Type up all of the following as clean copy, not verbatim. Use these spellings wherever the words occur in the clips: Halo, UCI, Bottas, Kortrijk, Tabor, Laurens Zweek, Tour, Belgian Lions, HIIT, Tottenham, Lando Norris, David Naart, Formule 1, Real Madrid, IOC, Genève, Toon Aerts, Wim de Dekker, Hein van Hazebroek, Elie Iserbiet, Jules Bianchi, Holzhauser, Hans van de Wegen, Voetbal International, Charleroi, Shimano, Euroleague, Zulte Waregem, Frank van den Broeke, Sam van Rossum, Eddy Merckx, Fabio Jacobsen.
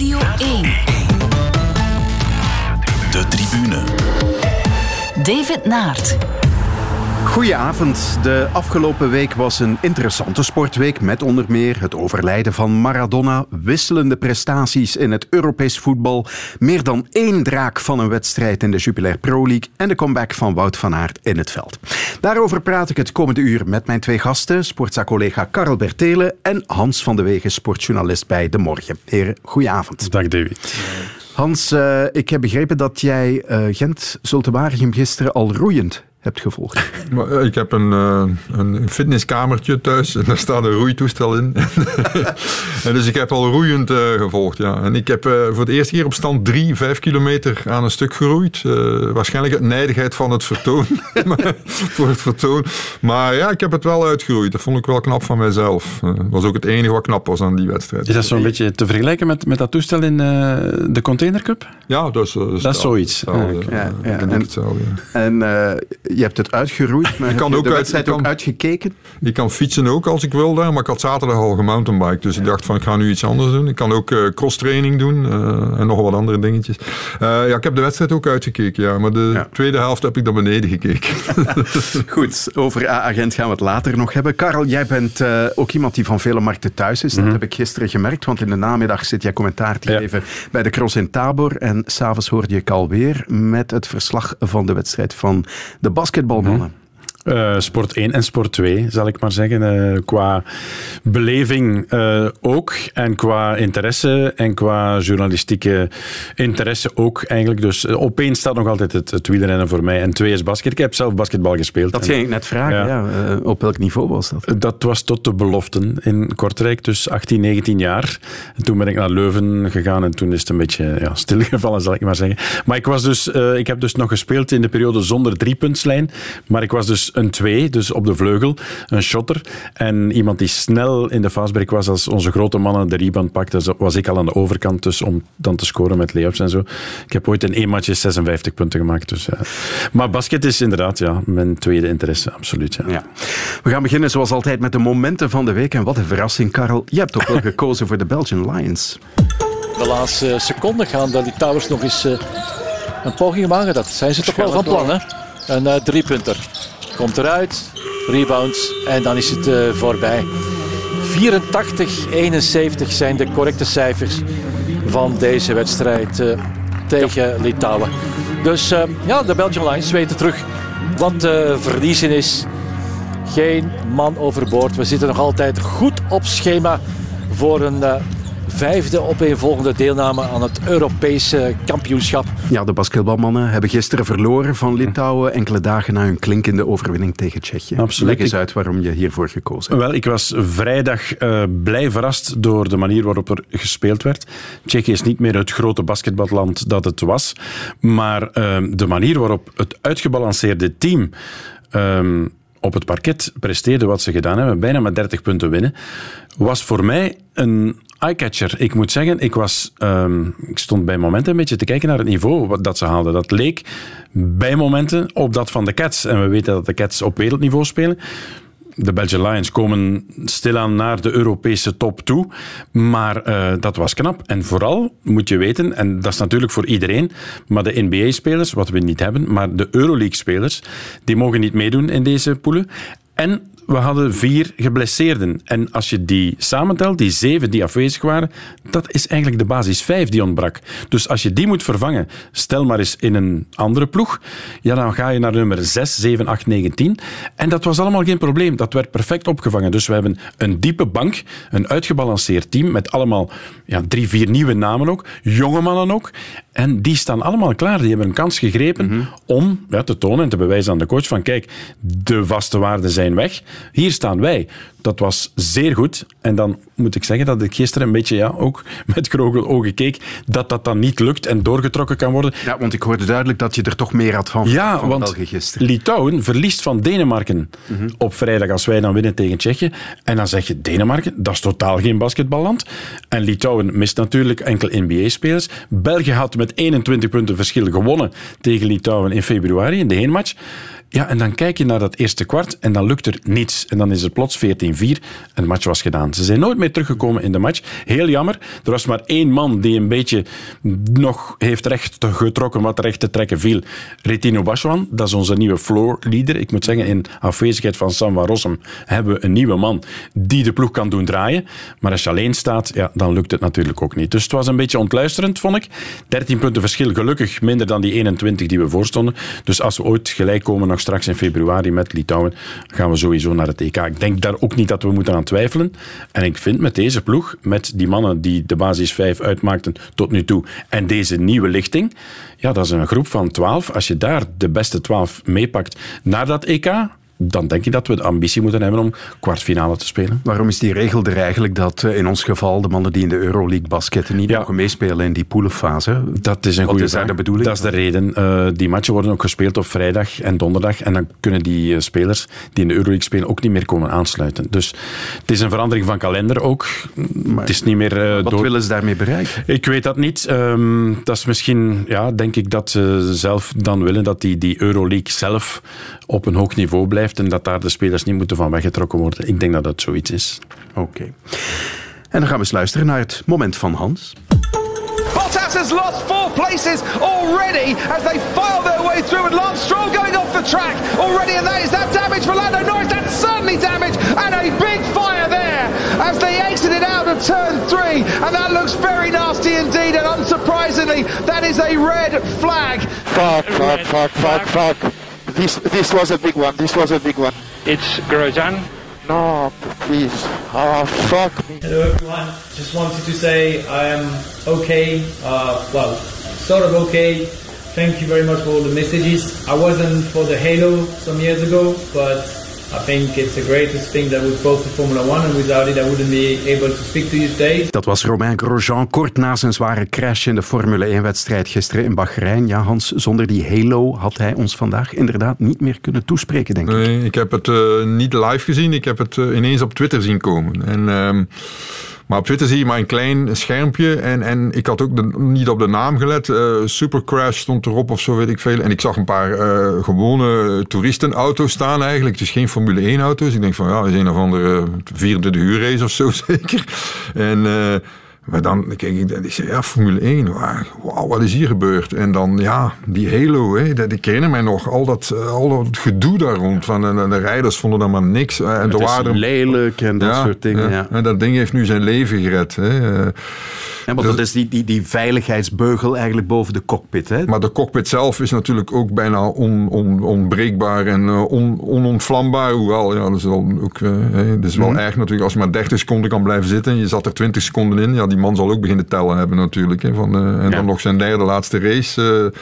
Radio 1. De Tribune. David Naart. Goedenavond. De afgelopen week was een interessante sportweek met onder meer het overlijden van Maradona, wisselende prestaties in het Europees voetbal, meer dan één draak van een wedstrijd in de Jupiler Pro League en de comeback van Wout van Aert in het veld. Daarover praat ik het komende uur met mijn twee gasten, sportza-collega Karl Bertels en Hans van de Wegen, sportjournalist bij De Morgen. Heren, goedenavond. Dag David. Hans, ik heb begrepen dat jij Gent, Zulte Waregem gisteren al roeiend hebt gevolgd. Ik heb een fitnesskamertje thuis en daar staat een roeitoestel in. En dus ik heb al roeiend gevolgd. Ja. En ik heb voor het eerst hier op stand 3, 5 kilometer aan een stuk geroeid. Waarschijnlijk uit nijdigheid van het vertoon. Voor het vertoon. Maar ja, ik heb het wel uitgeroeid. Dat vond ik wel knap van mijzelf. Dat was ook het enige wat knap was aan die wedstrijd. Is dat zo'n beetje te vergelijken met dat toestel in de containercup? Ja, dat is zoiets. En je hebt het uitgeroeid, maar heb je de wedstrijd ook uitgekeken? Ik kan fietsen ook als ik wil daar, maar ik had zaterdag al gemountainbiked. Dus ja, ik dacht van, ik ga nu iets anders doen. Ik kan ook crosstraining doen en nog wat andere dingetjes. Ja, ik heb de wedstrijd ook uitgekeken, ja, maar de tweede helft heb ik naar beneden gekeken. Goed, over A-agent gaan we het later nog hebben. Karel, jij bent ook iemand die van vele markten thuis is. Dat heb ik gisteren gemerkt, want in de namiddag zit jij commentaar te geven bij de cross in Tabor. En s'avonds hoorde je ik alweer met het verslag van de wedstrijd van de basketbalmannen. Sport 1 en Sport 2, zal ik maar zeggen. Qua beleving ook. En qua interesse en qua journalistieke interesse ook eigenlijk. Dus op 1 staat nog altijd het wielrennen voor mij. En 2 is basket. Ik heb zelf basketbal gespeeld. Dat ging ik net vragen. Ja. Op welk niveau was dat? Dat was tot de beloften in Kortrijk. Dus 18, 19 jaar. En toen ben ik naar Leuven gegaan. En toen is het een beetje stilgevallen, zal ik maar zeggen. Maar ik was dus, ik heb dus nog gespeeld in de periode zonder driepuntslijn. Maar ik was dus een 2, dus op de vleugel, een shotter. En iemand die snel in de fastbreak was, als onze grote mannen de rebound pakten, was ik al aan de overkant, dus om dan te scoren met layups en zo. Ik heb ooit in 1 match 56 punten gemaakt. Dus, maar basket is inderdaad mijn tweede interesse, absoluut. Ja. We gaan beginnen zoals altijd met de momenten van de week. En wat een verrassing, Karel. Je hebt toch wel gekozen voor de Belgian Lions. De laatste seconden gaan de Litouwers nog eens een poging maken. Dat zijn ze toch wel van plan, hè? Een driepunter. Komt eruit, rebound en dan is het voorbij. 84-71 zijn de correcte cijfers van deze wedstrijd tegen Litouwen. Dus de Belgian Lions weten terug wat verliezen is. Geen man overboord. We zitten nog altijd goed op schema voor een vijfde opeenvolgende deelname aan het Europese kampioenschap. Ja, de basketbalmannen hebben gisteren verloren van Litouwen enkele dagen na hun klinkende overwinning tegen Tsjechië. Absoluut. Leg eens uit waarom je hiervoor gekozen hebt. Wel, ik was vrijdag blij verrast door de manier waarop er gespeeld werd. Tsjechië is niet meer het grote basketballand dat het was, maar de manier waarop het uitgebalanceerde team op het parket presteerde wat ze gedaan hebben, bijna met 30 punten winnen, was voor mij een eyecatcher. Ik moet zeggen, ik stond bij momenten een beetje te kijken naar het niveau dat ze haalden. Dat leek bij momenten op dat van de Cats. En we weten dat de Cats op wereldniveau spelen. De Belgian Lions komen stilaan naar de Europese top toe. Maar dat was knap. En vooral moet je weten, en dat is natuurlijk voor iedereen, maar de NBA-spelers, wat we niet hebben, maar de Euroleague-spelers, die mogen niet meedoen in deze poelen. En we hadden 4 geblesseerden. En als je die samentelt, die 7 die afwezig waren, dat is eigenlijk de basis 5 die ontbrak. Dus als je die moet vervangen, stel maar eens in een andere ploeg, ja, dan ga je naar nummer 6, 7, 8, 9, 10. En dat was allemaal geen probleem. Dat werd perfect opgevangen. Dus we hebben een diepe bank, een uitgebalanceerd team, met allemaal 3, 4 nieuwe namen ook, jonge mannen ook. En die staan allemaal klaar. Die hebben een kans gegrepen om te tonen en te bewijzen aan de coach van, kijk, de vaste waarden zijn weg. Hier staan wij. Dat was zeer goed. En dan moet ik zeggen dat ik gisteren een beetje ook met krogel ogen keek dat dan niet lukt en doorgetrokken kan worden. Ja, want ik hoorde duidelijk dat je er toch meer had van. Ja, van want Litouwen verliest van Denemarken op vrijdag als wij dan winnen tegen Tsjechië. En dan zeg je, Denemarken, dat is totaal geen basketballand. En Litouwen mist natuurlijk enkel NBA-spelers. België had met 21 punten verschil gewonnen tegen Litouwen in februari in de heenmatch. Ja, en dan kijk je naar dat eerste kwart en dan lukt er niets. En dan is het plots 14-4 en de match was gedaan. Ze zijn nooit meer teruggekomen in de match. Heel jammer. Er was maar één man die een beetje nog heeft recht getrokken wat recht te trekken viel. Retino Bachwan, dat is onze nieuwe floor leader. Ik moet zeggen, in afwezigheid van Sam van Rossum hebben we een nieuwe man die de ploeg kan doen draaien. Maar als je alleen staat, ja, dan lukt het natuurlijk ook niet. Dus het was een beetje ontluisterend, vond ik. 13 punten verschil, gelukkig minder dan die 21 die we voorstonden. Dus als we ooit gelijk komen, nog straks in februari met Litouwen, gaan we sowieso naar het EK. Ik denk daar ook niet dat we moeten aan twijfelen. En ik vind met deze ploeg, met die mannen die de basis 5 uitmaakten tot nu toe en deze nieuwe lichting, ja, dat is een groep van 12. Als je daar de beste 12 meepakt naar dat EK, dan denk ik dat we de ambitie moeten hebben om kwartfinale te spelen. Waarom is die regel er eigenlijk dat in ons geval de mannen die in de Euroleague basketten niet mogen meespelen in die poelenfase? Dat is een goede vraag. Dat is de reden. Die matchen worden ook gespeeld op vrijdag en donderdag en dan kunnen die spelers die in de Euroleague spelen ook niet meer komen aansluiten. Dus het is een verandering van kalender ook. Maar het is niet meer, wat willen ze daarmee bereiken? Ik weet dat niet. Dat is misschien, ja, denk ik dat ze zelf dan willen dat die Euroleague zelf op een hoog niveau blijft en dat daar de spelers niet moeten van weggetrokken worden. Ik denk dat dat zoiets is. Oké. En dan gaan we eens luisteren naar het moment van Hans. Bottas has lost 4 places already as they file their way through with Lance Stroll going off the track already, and that is that damage for Lando Norris. That's certainly damage and a big fire there as they exited out of turn 3, and that looks very nasty indeed, and unsurprisingly that is a red flag. Fuck. This was a big one. It's Grosjean. No, please. Fuck me. Hello, everyone. Just wanted to say I am okay. Sort of okay. Thank you very much for all the messages. I wasn't for the Halo some years ago, but I think it's the greatest thing that we've brought to Formula 1, and without it I wouldn't be able to speak to you today. Dat was Romain Grosjean kort na zijn zware crash in de Formule 1-wedstrijd gisteren in Bahrein. Ja, Hans, zonder die Halo had hij ons vandaag inderdaad niet meer kunnen toespreken, denk ik. Nee, ik heb het niet live gezien. Ik heb het ineens op Twitter zien komen. Maar op Twitter zie je maar een klein schermpje. En ik had ook niet op de naam gelet. Supercrash stond erop of zo, weet ik veel. En ik zag een paar gewone toeristenauto's staan eigenlijk. Dus geen Formule 1-auto's. Ik denk van, ja, dat is een of andere 24-uur race of zo zeker. Maar dan keek ik en ik zei, ja, Formule 1, wauw, wat is hier gebeurd? En dan, ja, die Halo, hè, ik herinner mij nog, al dat gedoe daar rond. Van, de rijders vonden daar maar niks. En het is lelijk en dat soort dingen. Ja. En dat ding heeft nu zijn leven gered. Hè. Want dat is die veiligheidsbeugel eigenlijk boven de cockpit. Hè? Maar de cockpit zelf is natuurlijk ook bijna onbreekbaar en onontvlambaar. Hoewel, ja, dat is wel, ook, dat is wel erg natuurlijk. Als je maar 30 seconden kan blijven zitten en je zat er 20 seconden in, ja, die man zal ook beginnen tellen hebben natuurlijk. Hè, dan nog zijn laatste race.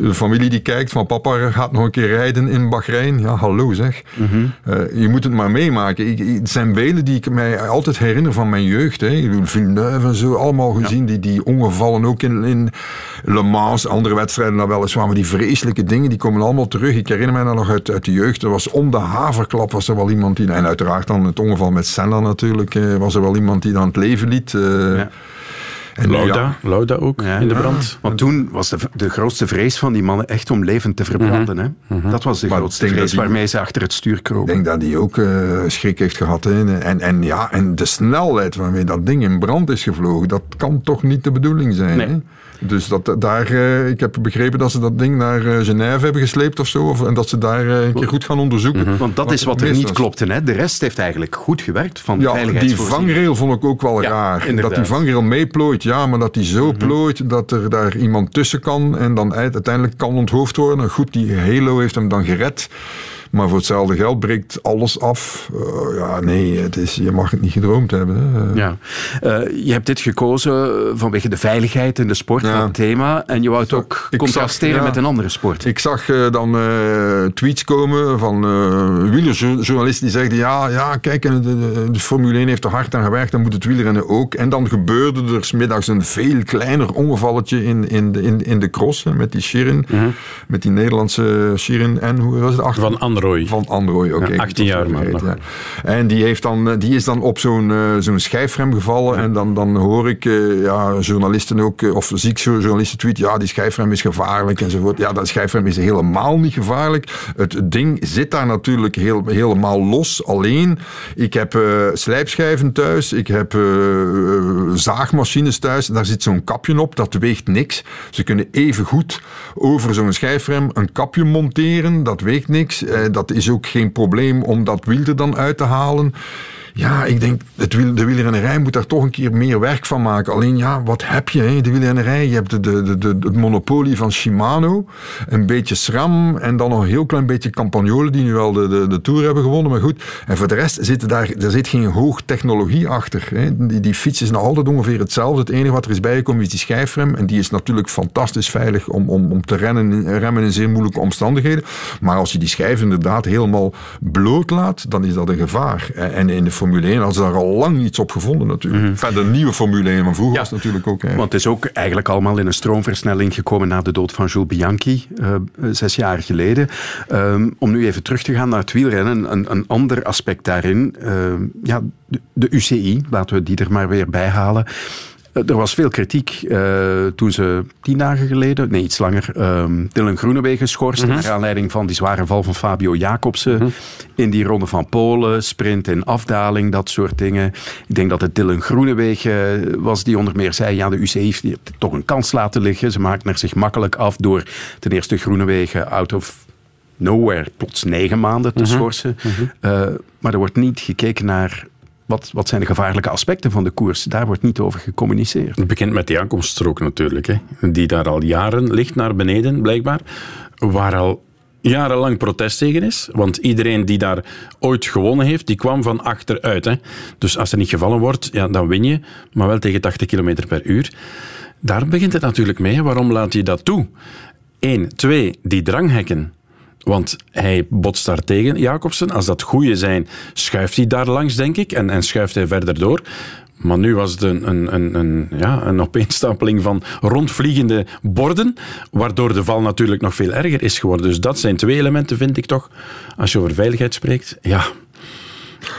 De familie die kijkt van papa gaat nog een keer rijden in Bahrein. Ja, hallo zeg. Mm-hmm. Je moet het maar meemaken. Het zijn velen die ik mij altijd herinner van mijn jeugd. Hè. Villeneuve en zo, allemaal gezien. Die ongevallen ook in Le Mans, andere wedstrijden dan weliswaar. Maar die vreselijke dingen, die komen allemaal terug. Ik herinner mij dan nog uit de jeugd. Er was om de haverklap was er wel iemand die... En uiteraard dan het ongeval met Senna natuurlijk. Was er wel iemand die dan het leven liet... Louda ook in de brand. Want toen was de grootste vrees van die mannen echt om levend te verbranden. Mm-hmm. Hè? Mm-hmm. Dat was de grootste vrees waarmee ze achter het stuur kropen. Ik denk dat die ook schrik heeft gehad. Hè? En de snelheid waarmee dat ding in brand is gevlogen, dat kan toch niet de bedoeling zijn. Nee. Hè? Dus ik heb begrepen dat ze dat ding naar Genève hebben gesleept of zo. En dat ze daar een keer goed gaan onderzoeken. Mm-hmm. Want dat is wat er niet klopte. Hè? De rest heeft eigenlijk goed gewerkt van de veiligheidsvoorziening. Die vangrail vond ik ook wel raar. Inderdaad. Dat die vangrail meeplooit, ja, maar dat die zo plooit dat er daar iemand tussen kan en dan uiteindelijk kan onthoofd worden. Goed, die Halo heeft hem dan gered. Maar voor hetzelfde geld breekt alles af. Je mag het niet gedroomd hebben. Hè. Je hebt dit gekozen vanwege de veiligheid in de sport, dat thema. En je wou het ook contrasteren met een andere sport. Ik zag dan tweets komen van wielerjournalisten die zeiden... Ja, kijk, de Formule 1 heeft er hard aan gewerkt, dan moet het wielrennen ook. En dan gebeurde er 's middags een veel kleiner ongevalletje in de cross, met die Chirin. Met die Nederlandse Chirin en hoe was het? Van Anderlecht. Android. Van Android, oké. Ja, 18 jaar maar nog. Ja. En die is dan op zo'n schijfrem gevallen. Ja. En dan hoor ik journalisten ook, of ziekjournalisten tweet, ja, die schijfrem is gevaarlijk enzovoort. Ja, dat schijfrem is helemaal niet gevaarlijk. Het ding zit daar natuurlijk helemaal los. Alleen, ik heb slijpschijven thuis, ik heb zaagmachines thuis. Daar zit zo'n kapje op, dat weegt niks. Ze kunnen even goed over zo'n schijfrem een kapje monteren, dat weegt niks. Dat is ook geen probleem om dat wiel er dan uit te halen. Ja, ik denk, de wielrennerij moet daar toch een keer meer werk van maken. Alleen ja, wat heb je? Hè? De wielrennerij, je hebt het monopolie van Shimano, een beetje SRAM en dan nog een heel klein beetje Campagnolo, die nu al de Tour hebben gewonnen. Maar goed, en voor de rest zit geen hoogtechnologie achter. Hè? Die fiets is nog altijd ongeveer hetzelfde. Het enige wat er is bijgekomen is die schijfrem. En die is natuurlijk fantastisch veilig om te remmen in zeer moeilijke omstandigheden. Maar als je die schijf inderdaad helemaal bloot laat, dan is dat een gevaar. En in de Formule 1 had ze daar al lang iets op gevonden natuurlijk. Mm-hmm. Enfin, de nieuwe Formule 1, maar vroeger was het natuurlijk ook... Want het is ook eigenlijk allemaal in een stroomversnelling gekomen na de dood van Jules Bianchi, 6 jaar geleden. Om nu even terug te gaan naar het wielrennen, een ander aspect daarin, de UCI, laten we die er maar weer bij halen. Er was veel kritiek toen ze 10 dagen geleden, nee, iets langer, Dylan Groenewegen schorste. Mm-hmm. Naar aanleiding van die zware val van Fabio Jacobsen. Mm-hmm. In die ronde van Polen, sprint en afdaling, dat soort dingen. Ik denk dat het Dylan Groenewegen was die onder meer zei, ja, de UCI heeft toch een kans laten liggen. Ze maakten er zich makkelijk af door ten eerste Groenewegen out of nowhere plots 9 maanden te schorsen. Mm-hmm. Maar er wordt niet gekeken naar... Wat zijn de gevaarlijke aspecten van de koers? Daar wordt niet over gecommuniceerd. Het begint met die aankomststrook natuurlijk, hè, die daar al jaren ligt naar beneden, blijkbaar. Waar al jarenlang protest tegen is. Want iedereen die daar ooit gewonnen heeft, die kwam van achteruit. Hè. Dus als er niet gevallen wordt, ja, dan win je. Maar wel tegen 80 km per uur. Daar begint het natuurlijk mee. Waarom laat je dat toe? 1, 2, die dranghekken. Want hij botst daar tegen, Jacobsen. Als dat goeie zijn, schuift hij daar langs, denk ik. En schuift hij verder door. Maar nu was het een opeenstapeling van rondvliegende borden. Waardoor de val natuurlijk nog veel erger is geworden. Dus dat zijn 2 elementen, vind ik toch. Als je over veiligheid spreekt, ja...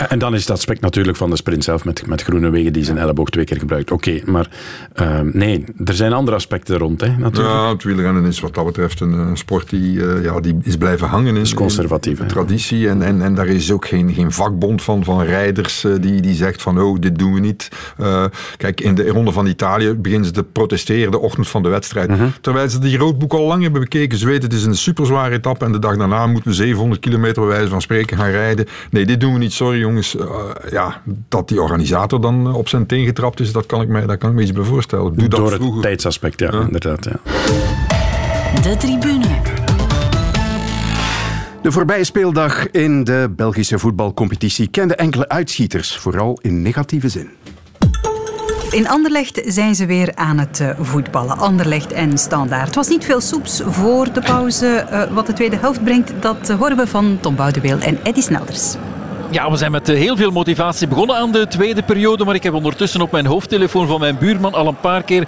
En dan is het aspect natuurlijk van de sprint zelf met Groenewegen die zijn elleboog 2 keer gebruikt. Oké, maar nee, er zijn andere aspecten rond, hè, natuurlijk. Ja, het wielrennen is wat dat betreft een sport die is blijven hangen in conservatieve traditie. Ja. En daar is ook geen vakbond van rijders die zegt van, oh, dit doen we niet. Kijk, in de Ronde van Italië beginnen ze te protesteren de ochtend van de wedstrijd. Uh-huh. Terwijl ze die roodboek al lang hebben bekeken. Ze weten, het is een superzware etappe en de dag daarna moeten we 700 kilometer bij wijze van spreken gaan rijden. Nee, dit doen we niet, sorry jongens, dat die organisator dan op zijn teen getrapt is, dat kan ik me iets bij voorstellen. Door het tijdsaspect, ja, inderdaad. Ja. De tribune. De voorbije speeldag in de Belgische voetbalcompetitie kende enkele uitschieters, vooral in negatieve zin. In Anderlecht zijn ze weer aan het voetballen. Anderlecht en Standaard. Het was niet veel soeps voor de pauze. Wat de tweede helft brengt, dat horen we van Tom Boudeweel en Eddy Snelders. Ja, we zijn met heel veel motivatie begonnen aan de tweede periode, maar ik heb ondertussen op mijn hoofdtelefoon van mijn buurman al een paar keer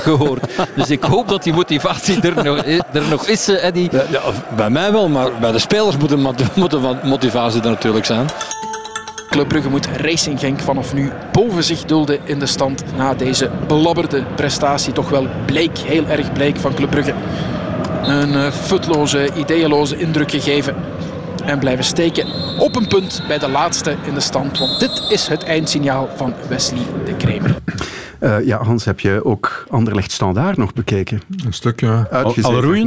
gehoord. Dus ik hoop dat die motivatie er nog is, Eddy. Ja, bij mij wel, maar bij de spelers moet motivatie er natuurlijk zijn. Club Brugge moet Racing Genk vanaf nu boven zich dulden in de stand na deze belabberde prestatie. Toch wel bleek, heel erg bleek van Club Brugge. Een futloze, ideeloze indruk gegeven. En blijven steken op een punt bij de laatste in de stand. Want dit is het eindsignaal van Wesley de Kremer. Hans, heb je ook Anderlecht Standaard nog bekeken? Een stuk, ja. Al roeiend?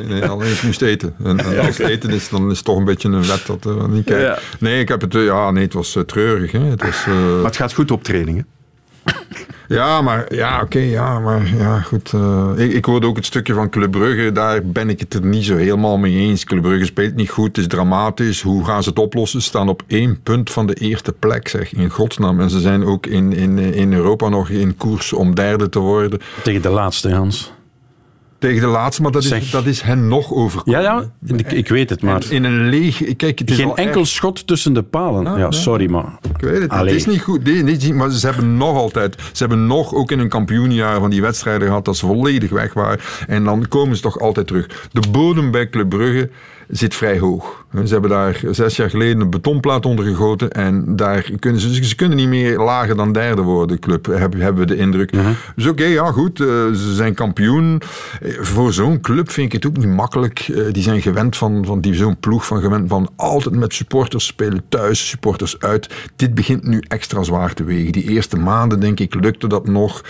Nee, alleen ik moest eten. En als het eten is, dan is het toch een beetje een wet dat er niet kijkt. Ja. Nee, het was treurig. Hè. Het was, Maar het gaat goed op trainingen. Ja, maar goed. Ik hoorde ook het stukje van Club Brugge, daar ben ik het er niet zo helemaal mee eens. Club Brugge speelt niet goed, het is dramatisch. Hoe gaan ze het oplossen? Ze staan op 1 punt van de eerste plek, zeg, in godsnaam. En ze zijn ook in Europa nog in koers om derde te worden. Tegen de laatste, Hans. Tegen de laatste, maar dat is hen nog overkomen. Ja, ik weet het maar. In een leeg... Kijk, het is geen enkel schot tussen de palen. Ah, ja, sorry, maar... Ik weet het, het is niet goed. Maar ze hebben nog altijd... Ze hebben nog, ook in een kampioenjaar van die wedstrijden gehad, dat ze volledig weg waren. En dan komen ze toch altijd terug. De bodem bij Club Brugge zit vrij hoog. Ze hebben daar 6 jaar geleden een betonplaat onder gegoten en daar kunnen ze kunnen niet meer lager dan derde worden, club, hebben we de indruk. Uh-huh. Dus oké, ja goed, ze zijn kampioen. Voor zo'n club vind ik het ook niet makkelijk. Die zijn gewend van altijd met supporters spelen, thuis, supporters uit. Dit begint nu extra zwaar te wegen. Die eerste maanden, denk ik, lukte dat nog,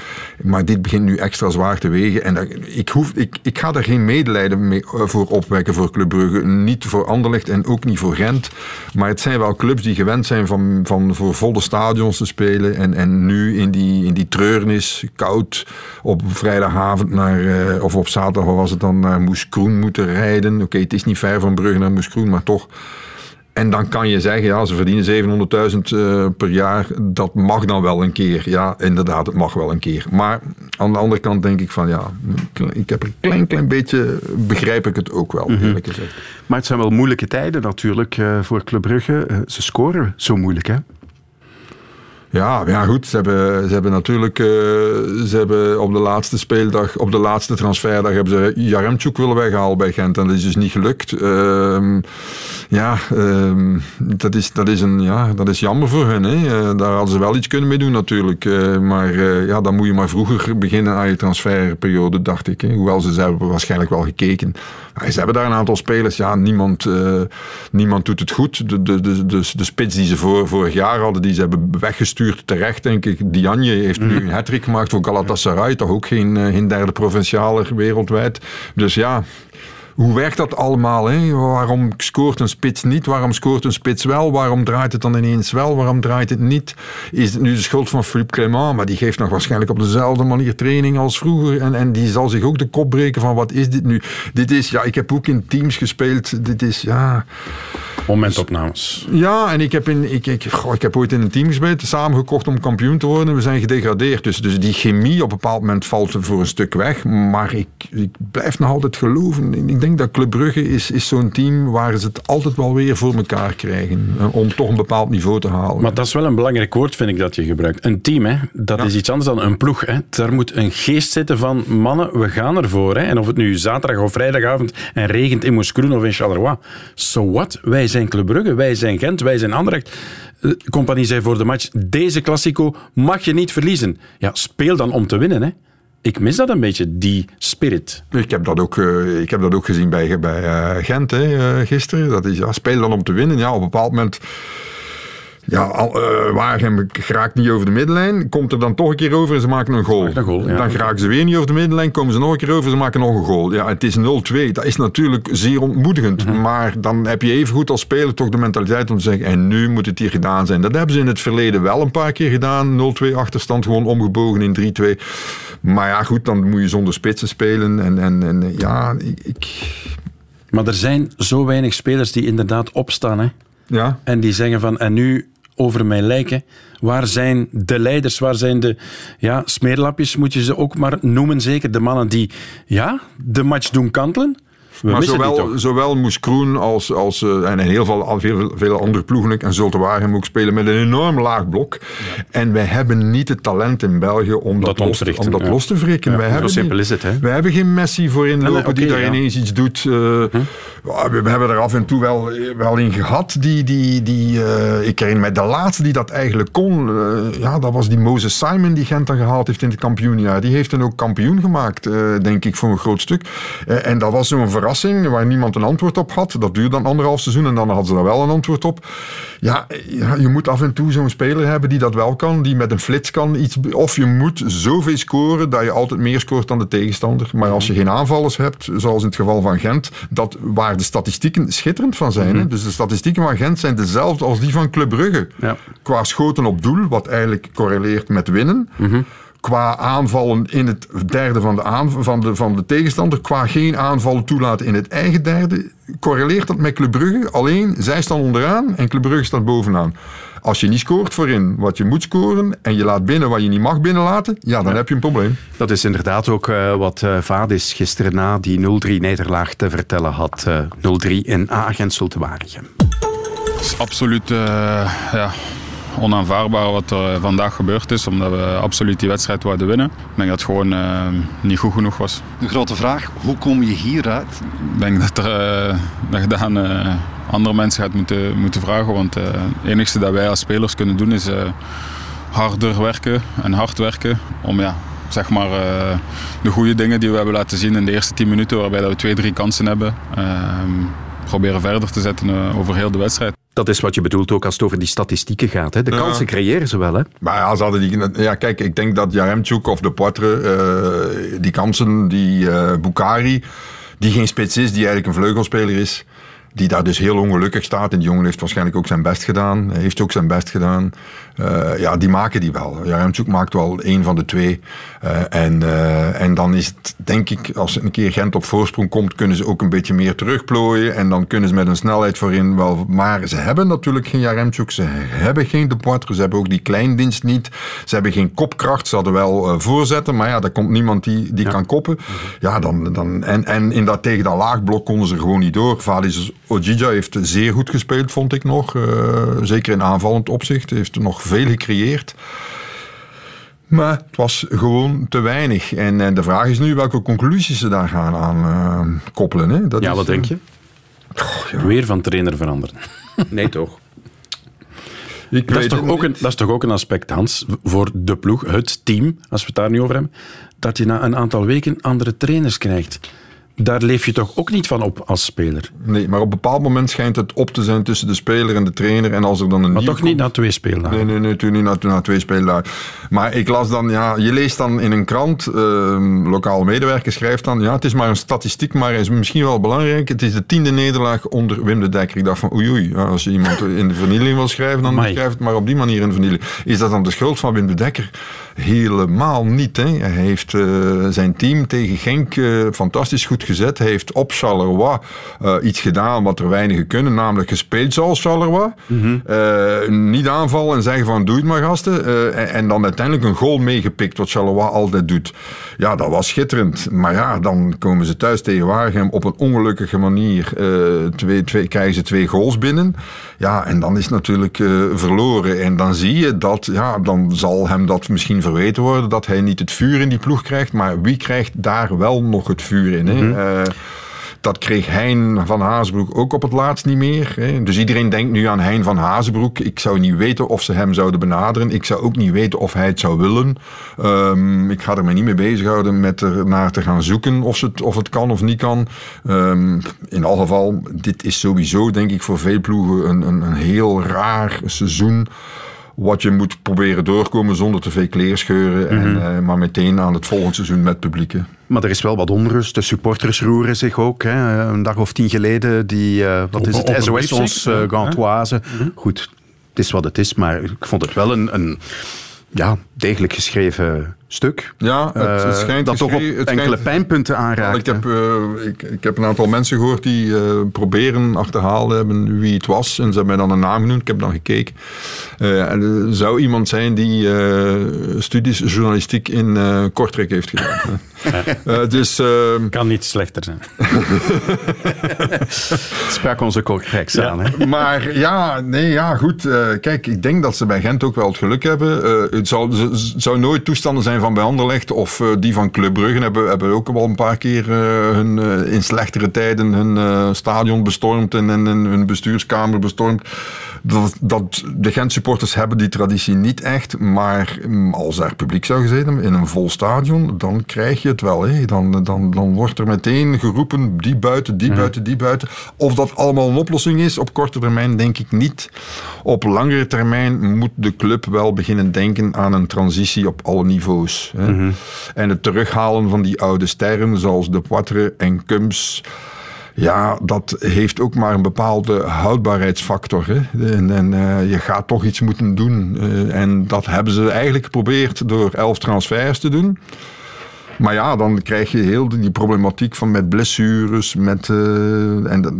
maar dit begint nu extra zwaar te wegen en ik ga daar geen medelijden mee voor opwekken voor Club Brugge, niet voor Anderlecht en ook niet voor Gent, maar het zijn wel clubs die gewend zijn van voor volle stadions te spelen en nu in die treurnis, koud, op vrijdagavond of op zaterdag was het dan naar Moeskroen moeten rijden. Oké, het is niet ver van Brugge naar Moeskroen, maar toch. En dan kan je zeggen, ja, ze verdienen 700.000 per jaar. Dat mag dan wel een keer. Ja, inderdaad, het mag wel een keer. Maar aan de andere kant denk ik van, ja, ik heb een klein beetje, begrijp ik het ook wel, eerlijk gezegd. Maar het zijn wel moeilijke tijden natuurlijk voor Club Brugge. Ze scoren zo moeilijk, hè? Ja, goed. Ze hebben natuurlijk op de laatste speeldag, op de laatste transferdag, hebben ze Yaremchuk willen weggehaald bij Gent. En dat is dus niet gelukt. Dat is jammer voor hen. Hè. Daar hadden ze wel iets kunnen mee doen natuurlijk. Maar dan moet je maar vroeger beginnen aan je transferperiode, dacht ik. Hè. Hoewel ze hebben waarschijnlijk wel gekeken. Maar ze hebben daar een aantal spelers. Ja, niemand doet het goed. De spits die ze vorig jaar hadden, die ze hebben weggestuurd. Terecht, denk ik. Diagne heeft nu een hat-trick gemaakt voor Galatasaray, toch ook geen derde provincialer wereldwijd. Dus ja, hoe werkt dat allemaal? Hè? Waarom scoort een spits niet? Waarom scoort een spits wel? Waarom draait het dan ineens wel? Waarom draait het niet? Is het nu de schuld van Philippe Clément? Maar die geeft nog waarschijnlijk op dezelfde manier training als vroeger. En die zal zich ook de kop breken van wat is dit nu? Dit is, ja, ik heb ook in teams gespeeld. Dit is, ja... Momentopnames. Ja, en ik heb ooit in een team gespeeld, samengekocht om kampioen te worden. We zijn gedegradeerd. Dus die chemie op een bepaald moment valt voor een stuk weg. Maar ik blijf nog altijd geloven. Ik denk dat Club Brugge is zo'n team waar ze het altijd wel weer voor elkaar krijgen. Om toch een bepaald niveau te halen. Maar dat is wel een belangrijk woord, vind ik, dat je gebruikt. Een team, hè? Dat is iets anders dan een ploeg. Hè? Daar moet een geest zitten van, mannen, we gaan ervoor. Hè? En of het nu zaterdag of vrijdagavond en regent in Moeskroen of in Charleroi. So what? Wij zijn Club Brugge, wij zijn Gent, wij zijn Anderlecht. Compagnie zei voor de match, deze Classico mag je niet verliezen. Ja, speel dan om te winnen, hè. Ik mis dat een beetje, die spirit. Ik heb dat ook gezien bij Gent, hè, gisteren. Dat is, ja, speel dan om te winnen. Ja, op een bepaald moment... Ja, Waregem geraakt niet over de middenlijn, komt er dan toch een keer over en ze maken een goal. Dan geraken ze weer niet over de middenlijn, komen ze nog een keer over en ze maken nog een goal. Ja, het is 0-2. Dat is natuurlijk zeer ontmoedigend. Mm-hmm. Maar dan heb je even goed als speler toch de mentaliteit om te zeggen, en nu moet het hier gedaan zijn. Dat hebben ze in het verleden wel een paar keer gedaan. 0-2 achterstand, gewoon omgebogen in 3-2. Maar ja, goed, dan moet je zonder spitsen spelen. Maar er zijn zo weinig spelers die inderdaad opstaan, hè. Ja. En die zeggen van, en nu... over mijn lijken. Waar zijn de leiders? Waar zijn de smeerlapjes? Moet je ze ook maar noemen, zeker. De mannen die de match doen kantelen. Maar zowel Moeskroen als in heel veel andere ploegen en Zulte Waregem ook spelen met een enorm laag blok. Ja. En wij hebben niet het talent in België om dat los te wrikken. Zo simpel is het, hè? Wij hebben geen Messi voor inlopen die daar ineens iets doet. We hebben er af en toe wel in gehad. Ik herinner mij de laatste die dat eigenlijk kon. Dat was die Moses Simon die Gent dan gehaald heeft in het kampioenjaar. Die heeft dan ook kampioen gemaakt, denk ik, voor een groot stuk. En dat was zo'n verrassing waar niemand een antwoord op had. Dat duurde dan 1,5 seizoen en dan hadden ze daar wel een antwoord op. Ja, je moet af en toe zo'n speler hebben die dat wel kan, die met een flits kan. Of je moet zoveel scoren dat je altijd meer scoort dan de tegenstander. Maar als je geen aanvallers hebt, zoals in het geval van Gent, waar de statistieken schitterend van zijn. Hè? Dus de statistieken van Gent zijn dezelfde als die van Club Brugge. Ja. Qua schoten op doel, wat eigenlijk correleert met winnen. Mm-hmm. Qua aanvallen in het derde van de tegenstander, qua geen aanvallen toelaten in het eigen derde, correleert dat met Club Brugge. Alleen, zij staan onderaan en Club Brugge staat bovenaan. Als je niet scoort voorin wat je moet scoren en je laat binnen wat je niet mag binnenlaten, dan heb je een probleem. Dat is inderdaad ook wat Vadis gisteren na die 0-3-nederlaag te vertellen had. 0-3 in A-agent Zulte Waregem. Dat is absoluut... onaanvaardbaar wat er vandaag gebeurd is, omdat we absoluut die wedstrijd wilden winnen. Ik denk dat het gewoon niet goed genoeg was. De grote vraag, hoe kom je hieruit? Ik denk dat je andere mensen gaat moeten vragen, want het enige dat wij als spelers kunnen doen is harder werken en hard werken om zeg maar de goede dingen die we hebben laten zien in de eerste 10 minuten, waarbij dat we 2-3 kansen hebben, proberen verder te zetten over heel de wedstrijd. Dat is wat je bedoelt ook als het over die statistieken gaat. Hè? De kansen creëren ze wel, hè? Maar ja, ze hadden die, kijk, ik denk dat Yaremchuk of de Poitre, die kansen, die Bukhari, die geen spits is, die eigenlijk een vleugelspeler is, die daar dus heel ongelukkig staat. En die jongen heeft waarschijnlijk ook zijn best gedaan. Hij heeft ook zijn best gedaan. Die maken die wel. Yaremchuk maakt wel 1 van de 2. En dan is het, denk ik, als een keer Gent op voorsprong komt, kunnen ze ook een beetje meer terugplooien. En dan kunnen ze met een snelheid voorin wel... Maar ze hebben natuurlijk geen Yaremchuk. Ze hebben geen De Poitre. Ze hebben ook die kleindienst niet. Ze hebben geen kopkracht. Ze hadden wel voorzetten. Maar ja, daar komt niemand die kan koppen. Ja, dan en in dat, tegen dat laagblok konden ze gewoon niet door. Valis Ojija heeft zeer goed gespeeld, vond ik nog. Zeker in aanvallend opzicht. Heeft nog veel gecreëerd. Maar het was gewoon te weinig. En de vraag is nu welke conclusies ze daar gaan aan koppelen. Hè? Dat is, wat denk je? Weer van trainer veranderen. Nee, toch? Dat is toch ook een aspect, Hans, voor de ploeg, het team, als we het daar nu over hebben, dat je na een aantal weken andere trainers krijgt. Daar leef je toch ook niet van op als speler? Nee, maar op een bepaald moment schijnt het op te zijn tussen de speler en de trainer. En als er dan een maar toch komt, niet na 2 speeldagen? Nee, toen niet na 2 speeldagen. Maar ik las dan, je leest dan in een krant, lokaal medewerker schrijft dan, het is maar een statistiek, maar is misschien wel belangrijk. Het is de 10e nederlaag onder Wim de Dekker. Ik dacht van oei, als je iemand in de vernieling wil schrijven, dan schrijf het maar op die manier in de vernieling. Is dat dan de schuld van Wim de Dekker? Helemaal niet. Hè. Hij heeft zijn team tegen Genk fantastisch goed gezet. Hij heeft op Charleroi iets gedaan wat er weinigen kunnen, namelijk gespeeld zoals Charleroi. Mm-hmm. Niet aanvallen en zeggen van doe het maar gasten. En dan uiteindelijk een goal meegepikt, wat Charleroi altijd doet. Ja, dat was schitterend. Maar ja, dan komen ze thuis tegen Waregem op een ongelukkige manier. Krijgen ze 2 goals binnen. Ja, en dan is het natuurlijk verloren. En dan zie je dat, dan zal hem dat misschien verweten worden dat hij niet het vuur in die ploeg krijgt, maar wie krijgt daar wel nog het vuur in? Hè? Mm-hmm. Dat kreeg Hein van Hazebroek ook op het laatst niet meer. Hè? Dus iedereen denkt nu aan Hein van Hazebroek. Ik zou niet weten of ze hem zouden benaderen. Ik zou ook niet weten of hij het zou willen. Ik ga er me niet mee bezighouden met er naar te gaan zoeken of het kan of niet kan. In alle geval, dit is sowieso denk ik voor veel ploegen een heel raar seizoen. Wat je moet proberen doorkomen zonder te veel kleerscheuren. Mm-hmm. Maar meteen aan het volgende seizoen met publieken. Maar er is wel wat onrust. De supporters roeren zich ook. Hè. Een dag of 10 geleden, die SOS ons Gantoise. Mm-hmm. Goed, het is wat het is. Maar ik vond het wel een degelijk geschreven stuk. Ja, het schijnt dat toch op enkele pijnpunten aanraakt. Ik heb een aantal mensen gehoord die proberen achterhaald hebben wie het was. En ze hebben mij dan een naam genoemd. Ik heb dan gekeken. En er zou iemand zijn die studies journalistiek in Kortrijk heeft gedaan. Kan niet slechter zijn. Sprak onze Kortrijks aan. Hè? Maar goed. Kijk, ik denk dat ze bij Gent ook wel het geluk hebben. Het zou nooit toestanden zijn van bij Anderlecht of die van Club Brugge hebben ook al een paar keer in slechtere tijden hun stadion bestormd en hun bestuurskamer bestormd. Dat de Gent supporters hebben die traditie niet echt, maar als daar publiek zou gezeten in een vol stadion, dan krijg je het wel. Hè. Dan wordt er meteen geroepen, die buiten. Of dat allemaal een oplossing is, op korte termijn denk ik niet. Op langere termijn moet de club wel beginnen denken aan een transitie op alle niveaus. Hè. Mm-hmm. En het terughalen van die oude sterren, zoals De Poitre en Cums. Ja, dat heeft ook maar een bepaalde houdbaarheidsfactor. Hè? En je gaat toch iets moeten doen. En dat hebben ze eigenlijk geprobeerd door 11 transfers te doen. Maar dan krijg je heel die problematiek van met blessures, en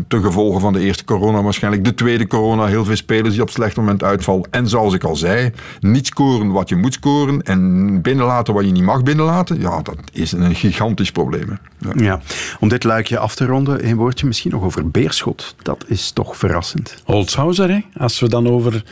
ten gevolge van de eerste corona waarschijnlijk, de tweede corona, heel veel spelers die op het slecht moment uitvallen. En zoals ik al zei, niet scoren wat je moet scoren en binnenlaten wat je niet mag binnenlaten. Ja, dat is een gigantisch probleem. Ja. Om dit luikje af te ronden, een woordje misschien nog over Beerschot. Dat is toch verrassend. Holzhauser, hè? Als we dan over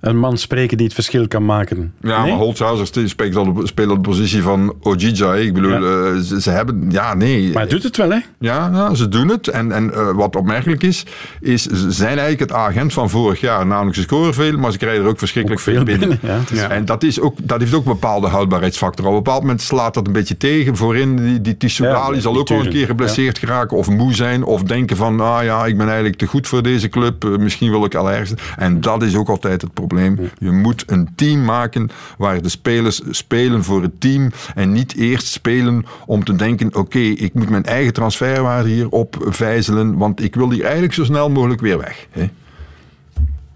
een man spreken die het verschil kan maken. Ja, nee? Maar Holzhauser speelt op de positie van Ojija. Ik bedoel, ja. Ze hebben... Ja, nee. Maar hij doet het wel, hè? Ja, nou, ze doen het. En wat opmerkelijk is, ze zijn eigenlijk het agent van vorig jaar. Namelijk, ze scoren veel, maar ze krijgen er ook verschrikkelijk ook veel binnen. Ja, ja. En dat heeft ook een bepaalde houdbaarheidsfactor. Op een bepaald moment slaat dat een beetje tegen. Voorin, die Tissoudali zal ook wel een keer geblesseerd geraken of moe zijn. Of denken van, ik ben eigenlijk te goed voor deze club. Misschien wil ik al ergens. En dat is ook altijd het probleem. Je moet een team maken waar de spelers spelen voor het team en niet eerst spelen om te denken, oké, ik moet mijn eigen transferwaarde hier op vijzelen, want ik wil hier eigenlijk zo snel mogelijk weer weg. Hè?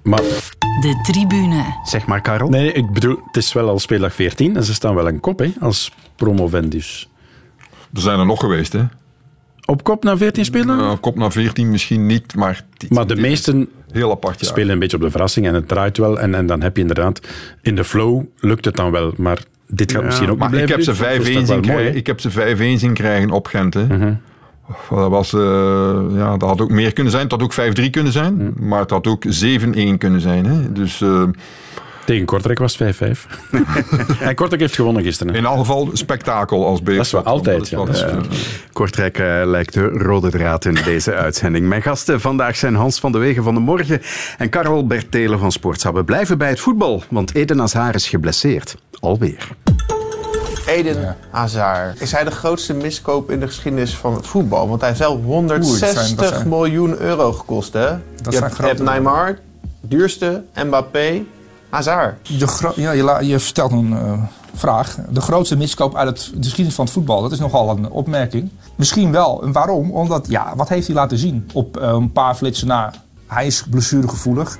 Maar... De tribune. Zeg maar, Karel. Nee, ik bedoel, het is wel al speeldag 14 en ze staan wel een kop, hè, als promovendus. Er zijn er nog geweest, hè? Op kop na 14 spelen? Op kop na 14 misschien niet, maar... Maar de meesten heel apart, ja, spelen een beetje op de verrassing en het draait wel. En dan heb je inderdaad... In de flow lukt het dan wel, maar dit gaat misschien ook maar niet blijven. Ik heb ze 5-1 zien krijgen op Gent, hè. Uh-huh. Dat had ook meer kunnen zijn. Het had ook 5-3 kunnen zijn, maar het had ook 7-1 kunnen zijn, hè. Dus... Tegen Kortrijk was het 5-5. En Kortrijk heeft gewonnen gisteren. In elk geval spektakel als Beerschot. Dat is wel altijd. Kortrijk lijkt de rode draad in deze uitzending. Mijn gasten vandaag zijn Hans van de Wegen van De Morgen en Karl Bertels van Sportshub. We blijven bij het voetbal, want Eden Hazard is geblesseerd. Alweer. Eden Hazard. Is hij de grootste miskoop in de geschiedenis van het voetbal? Want hij heeft wel 160 miljoen euro gekost, hè? Je hebt Neymar, duurste, Mbappé... Hazard. Je stelt een vraag. De grootste miskoop uit de geschiedenis van het voetbal. Dat is nogal een opmerking. Misschien wel. En waarom? Omdat, wat heeft hij laten zien? Op een paar flitsen na. Hij is blessuregevoelig.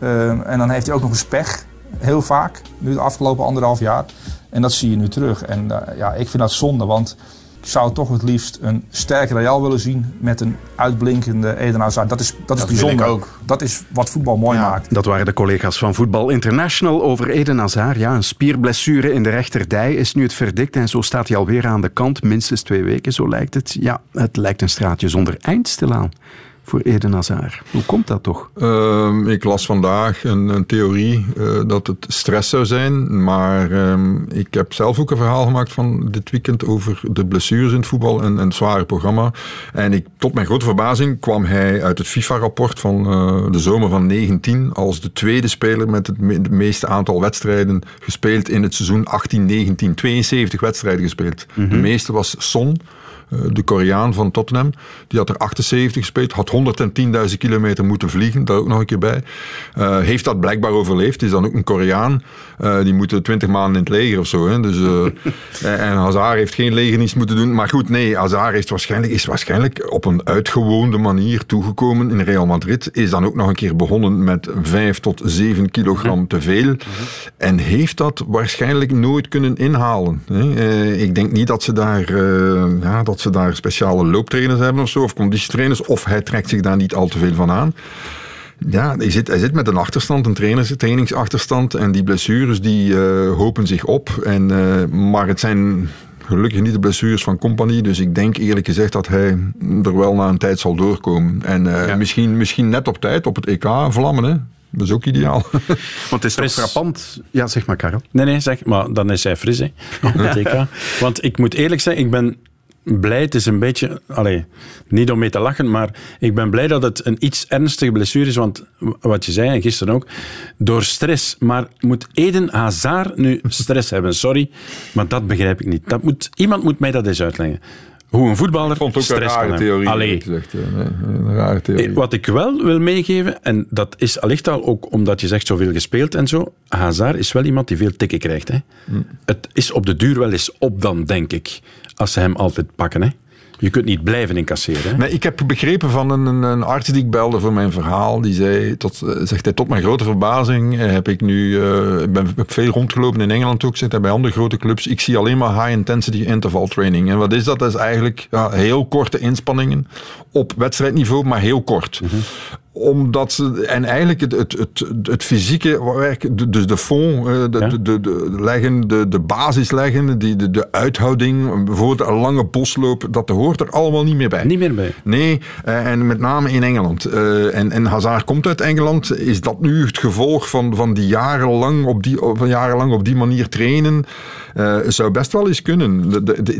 En dan heeft hij ook nog eens pech. Heel vaak. Nu de afgelopen 1,5 jaar. En dat zie je nu terug. En ik vind dat zonde. Want ik zou toch het liefst een sterke Real willen zien met een uitblinkende Eden Hazard. Dat is bijzonder. Ook. Dat is wat voetbal mooi maakt. Dat waren de collega's van Voetbal International over Eden Hazard. Ja, een spierblessure in de rechterdij is nu het verdikt en zo staat hij alweer aan de kant. Minstens 2 weken, zo lijkt het. Ja, het lijkt een straatje zonder eind stilaan voor Eden Hazard. Hoe komt dat toch? Ik las vandaag een theorie dat het stress zou zijn, maar ik heb zelf ook een verhaal gemaakt van dit weekend over de blessures in het voetbal en het zware programma. En tot mijn grote verbazing kwam hij uit het FIFA-rapport van de zomer van 19 als de tweede speler met het meeste aantal wedstrijden gespeeld in het seizoen 18-19. 72 wedstrijden gespeeld. Mm-hmm. De meeste was Son, de Koreaan van Tottenham. Die had er 78 gespeeld, had 110.000 kilometer moeten vliegen, daar ook nog een keer bij. Heeft dat blijkbaar overleefd, is dan ook een Koreaan. Die moeten 20 maanden in het leger of zo. Hè. Dus, en Hazard heeft geen legerdienst moeten doen. Maar goed, nee, Hazard is waarschijnlijk op een uitgewoonde manier toegekomen in Real Madrid. Is dan ook nog een keer begonnen met 5 tot 7 kilogram te veel. En heeft dat waarschijnlijk nooit kunnen inhalen. Hè. Ik denk niet dat ze daar... dat ze daar speciale looptrainers hebben of zo, of conditietrainers, of hij trekt zich daar niet al te veel van aan. Ja, hij zit met een achterstand, een trainingsachterstand, en die blessures die hopen zich op. Maar het zijn gelukkig niet de blessures van Company, dus ik denk eerlijk gezegd dat hij er wel na een tijd zal doorkomen. En misschien net op tijd, op het EK vlammen, hè. Dat is ook ideaal. Want het is toch frappant. Ja, zeg maar, Karel. Nee, zeg maar, dan is hij fris, hè. Het EK. Want ik moet eerlijk zeggen, ik ben blij, het is een beetje... niet om mee te lachen, maar ik ben blij dat het een iets ernstige blessure is, want wat je zei, en gisteren ook, door stress. Maar moet Eden Hazard nu stress hebben? Sorry, maar dat begrijp ik niet. Iemand moet mij dat eens uitleggen. Hoe een voetballer stress kan hebben. Vond ook een rare theorie. Een rare theorie. Wat ik wel wil meegeven, en dat is allicht al ook omdat je zegt zoveel gespeeld en zo, Hazard is wel iemand die veel tikken krijgt. Hè. Het is op de duur wel eens op dan, denk ik. Als ze hem altijd pakken, hè. Je kunt niet blijven incasseren. Hè? Nee, ik heb begrepen van een arts die ik belde voor mijn verhaal. Die zei, tot mijn grote verbazing heb ik nu... Ik heb veel rondgelopen in Engeland ook, zit bij andere grote clubs. Ik zie alleen maar high-intensity interval training. En wat is dat? Dat is eigenlijk heel korte inspanningen op wedstrijdniveau, maar heel kort. Mm-hmm. Omdat ze, en eigenlijk het fysieke werk, de fond, de basis leggen, de uithouding, bijvoorbeeld een lange bosloop, dat hoort er allemaal niet meer bij. Niet meer bij? Nee, en met name in Engeland. En Hazard komt uit Engeland. Is dat nu het gevolg van die jarenlang op die manier trainen? Zou best wel eens kunnen.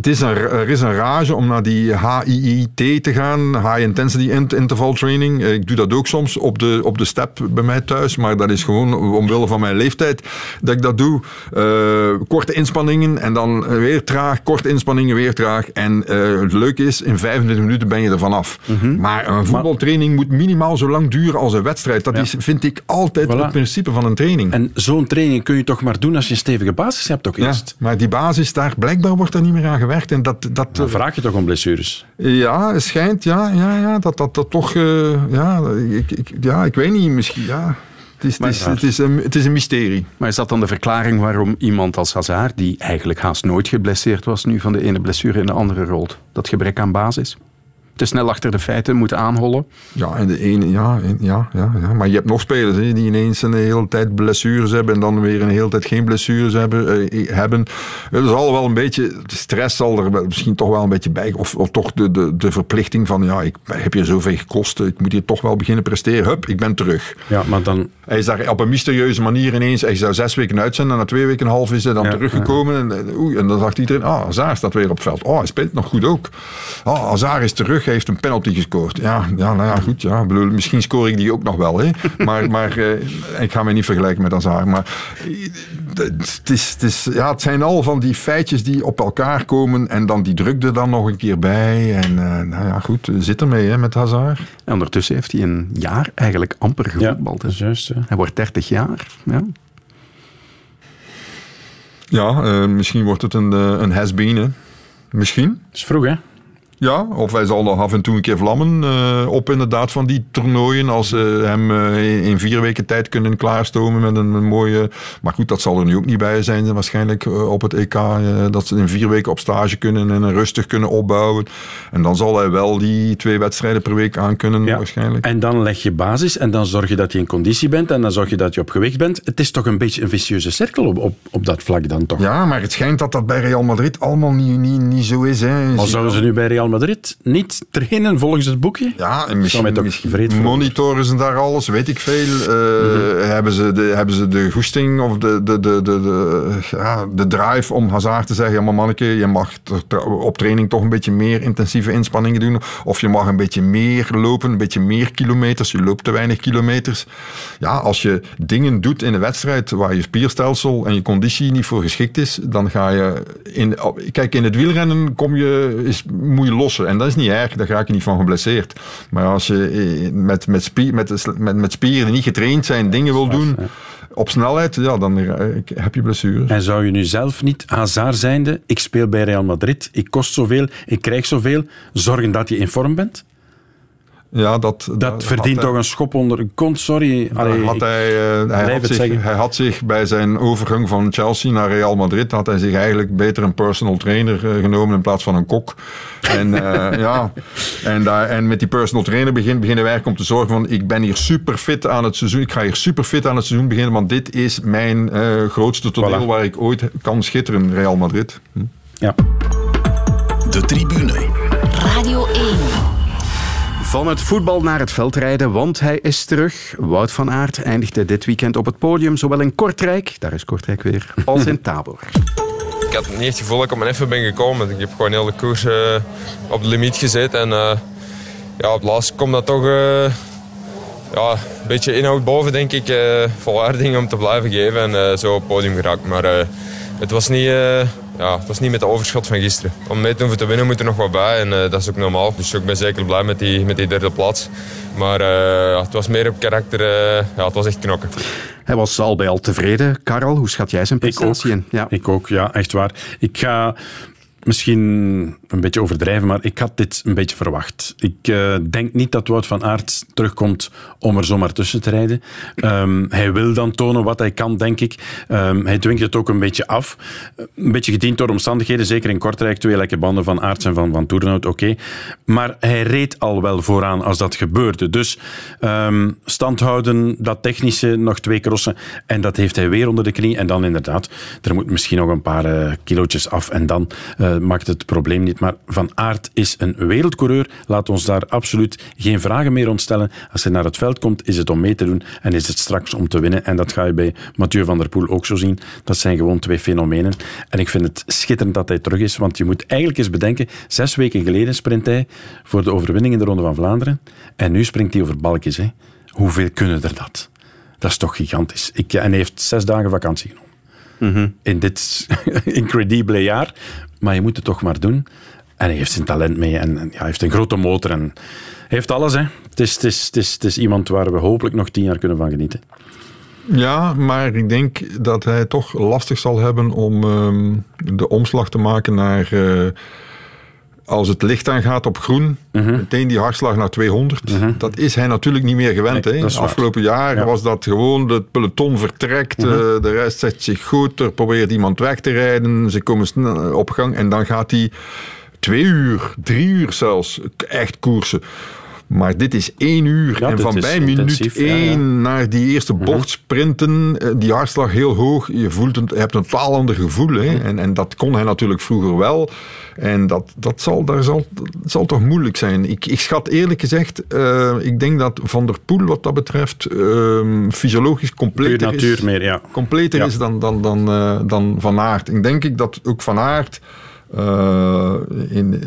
Er is een rage om naar die HIIT te gaan, High Intensity Interval Training. Ik doe dat ook soms op de step bij mij thuis, maar dat is gewoon omwille van mijn leeftijd dat ik dat doe. Korte inspanningen en dan weer traag, korte inspanningen, weer traag. En het leuke is, in 25 minuten ben je er vanaf. Mm-hmm. Maar een voetbaltraining moet minimaal zo lang duren als een wedstrijd. Dat is, vind ik, altijd het principe van een training. En zo'n training kun je toch maar doen als je een stevige basis hebt ook eerst. Ja, maar die basis daar, blijkbaar wordt er niet meer aan gewerkt. En dat dan vraag je toch om blessures? Ja, schijnt, ja dat toch... ik weet niet, misschien, ja... Het is een mysterie. Maar is dat dan de verklaring waarom iemand als Hazard, die eigenlijk haast nooit geblesseerd was, nu van de ene blessure in de andere rolt? Dat gebrek aan basis? Te snel achter de feiten moeten aanhollen? Ja, en de ene, ja, maar je hebt nog spelers hè, die ineens een hele tijd blessures hebben en dan weer een hele tijd geen blessures hebben. Er zal wel een beetje, de stress zal er misschien toch wel een beetje bij, of toch de verplichting van, ja, ik heb hier zoveel gekost, ik moet hier toch wel beginnen presteren, hup, ik ben terug. Ja, maar dan... Hij is daar op een mysterieuze manier ineens, hij zou 6 weken uit zijn en na 2,5 weken is hij dan teruggekomen. Ja. En dan dacht iedereen, ah, Hazard staat weer op het veld. Oh, hij speelt nog goed ook. Ah, Hazard is terug. Heeft een penalty gescoord. Goed. Ja. Bedoel, misschien scoor ik die ook nog wel. Hè. Maar ik ga mij niet vergelijken met Hazard. Maar het zijn al van die feitjes die op elkaar komen en dan die druk er dan nog een keer bij. En goed, zit ermee hè, met Hazard. En ondertussen heeft hij een jaar eigenlijk amper gevoetbald. Ja, juist, hè. Hij wordt 30 jaar. Ja. Misschien wordt het een has-been. Hè. Misschien. Dat is vroeg, hè? Ja, of hij zal nog af en toe een keer vlammen op inderdaad van die toernooien als ze hem in 4 weken tijd kunnen klaarstomen met een mooie... Maar goed, dat zal er nu ook niet bij zijn waarschijnlijk op het EK. Dat ze in 4 weken op stage kunnen en rustig kunnen opbouwen. En dan zal hij wel die 2 wedstrijden per week aankunnen waarschijnlijk. En dan leg je basis en dan zorg je dat je in conditie bent en dan zorg je dat je op gewicht bent. Het is toch een beetje een vicieuze cirkel op dat vlak dan toch? Ja, maar het schijnt dat bij Real Madrid allemaal niet zo is. Hè. Al zouden ze nu bij Real Madrid niet trainen volgens het boekje? Ja, en misschien monitoren ze daar alles, weet ik veel. Hebben ze de goesting of de drive om Hazard te zeggen, maar manneke, je mag op training toch een beetje meer intensieve inspanningen doen, of je mag een beetje meer lopen, een beetje meer kilometers, je loopt te weinig kilometers. Ja, als je dingen doet in een wedstrijd waar je spierstelsel en je conditie niet voor geschikt is, dan ga je in het wielrennen moet je lossen. En dat is niet erg, daar raak je niet van geblesseerd. Maar als je met spieren die niet getraind zijn dingen wil doen op snelheid, ja, dan heb je blessures. En zou je nu zelf niet Hazard zijnde, ik speel bij Real Madrid, ik kost zoveel, ik krijg zoveel, zorgen dat je in vorm bent? Ja, dat verdient toch een schop onder de kont, sorry. Hij had zich bij zijn overgang van Chelsea naar Real Madrid, had hij zich eigenlijk beter een personal trainer genomen in plaats van een kok. En, en met die personal trainer beginnen wij om te zorgen van, ik ben hier superfit aan het seizoen, ik ga hier superfit aan het seizoen beginnen, want dit is mijn grootste toneel waar ik ooit kan schitteren, Real Madrid. Ja. De Tribune. Radio 1. Van het voetbal naar het veldrijden, want hij is terug. Wout van Aert eindigde dit weekend op het podium, zowel in Kortrijk, daar is Kortrijk weer, als in Tabor. Ik had niet het gevoel dat ik op mijn effen ben gekomen. Ik heb gewoon heel de koers op de limiet gezet. En op het laatst komt dat toch een beetje inhoud boven, denk ik. Volharding om te blijven geven en zo op het podium geraakt. Maar het was niet met de overschot van gisteren. Om mee te hoeven te winnen moet er nog wat bij en dat is ook normaal. Dus ik ben zeker blij met die 3e plaats. Maar het was meer op karakter. Het was echt knokken. Hij was al bij al tevreden. Karel, hoe schat jij zijn prestatie in? Ja. Ik ook, ja, echt waar. Ik ga misschien een beetje overdrijven, maar ik had dit een beetje verwacht. Ik denk niet dat Wout van Aert terugkomt om er zomaar tussen te rijden. Hij wil dan tonen wat hij kan, denk ik. Hij dwingt het ook een beetje af. Een beetje gediend door omstandigheden, zeker in Kortrijk. Twee lekke banden van Aerts en van Toernout, oké. Maar hij reed al wel vooraan als dat gebeurde. Dus standhouden, dat technische, nog twee crossen. En dat heeft hij weer onder de knie. En dan inderdaad, er moet misschien nog een paar kilootjes af en dan maakt het probleem niet. Maar Van Aert is een wereldcoureur. Laat ons daar absoluut geen vragen meer ontstellen. Als hij naar het veld komt, is het om mee te doen en is het straks om te winnen. En dat ga je bij Mathieu van der Poel ook zo zien. Dat zijn gewoon twee fenomenen. En ik vind het schitterend dat hij terug is, want je moet eigenlijk eens bedenken, 6 weken geleden sprint hij voor de overwinning in de Ronde van Vlaanderen en nu springt hij over balkjes. Hè. Hoeveel kunnen er dat? Dat is toch gigantisch. En hij heeft 6 dagen vakantie genomen. Mm-hmm. In dit incredibele jaar. Maar je moet het toch maar doen. En hij heeft zijn talent mee. En ja, hij heeft een grote motor. En hij heeft alles. Hè. Het is iemand waar we hopelijk nog 10 jaar kunnen van genieten. Ja, maar ik denk dat hij toch lastig zal hebben om de omslag te maken naar... Als het licht aangaat op groen, meteen die hartslag naar 200. Dat is hij natuurlijk niet meer gewend. Nee, hè? Afgelopen jaar was dat gewoon, het peloton vertrekt, de rest zet zich goed, er probeert iemand weg te rijden, ze komen snel op gang en dan gaat hij 2 uur, 3 uur zelfs echt koersen. Maar dit is 1 uur en van bij minuut 1 naar die eerste bocht sprinten, die hartslag heel hoog, je hebt een totaal ander gevoel. Hè? En dat kon hij natuurlijk vroeger wel. En dat zal toch moeilijk zijn. Ik schat eerlijk gezegd, ik denk dat Van der Poel wat dat betreft fysiologisch completer is, completer is dan Van Aert. Ik denk dat ook Van Aert...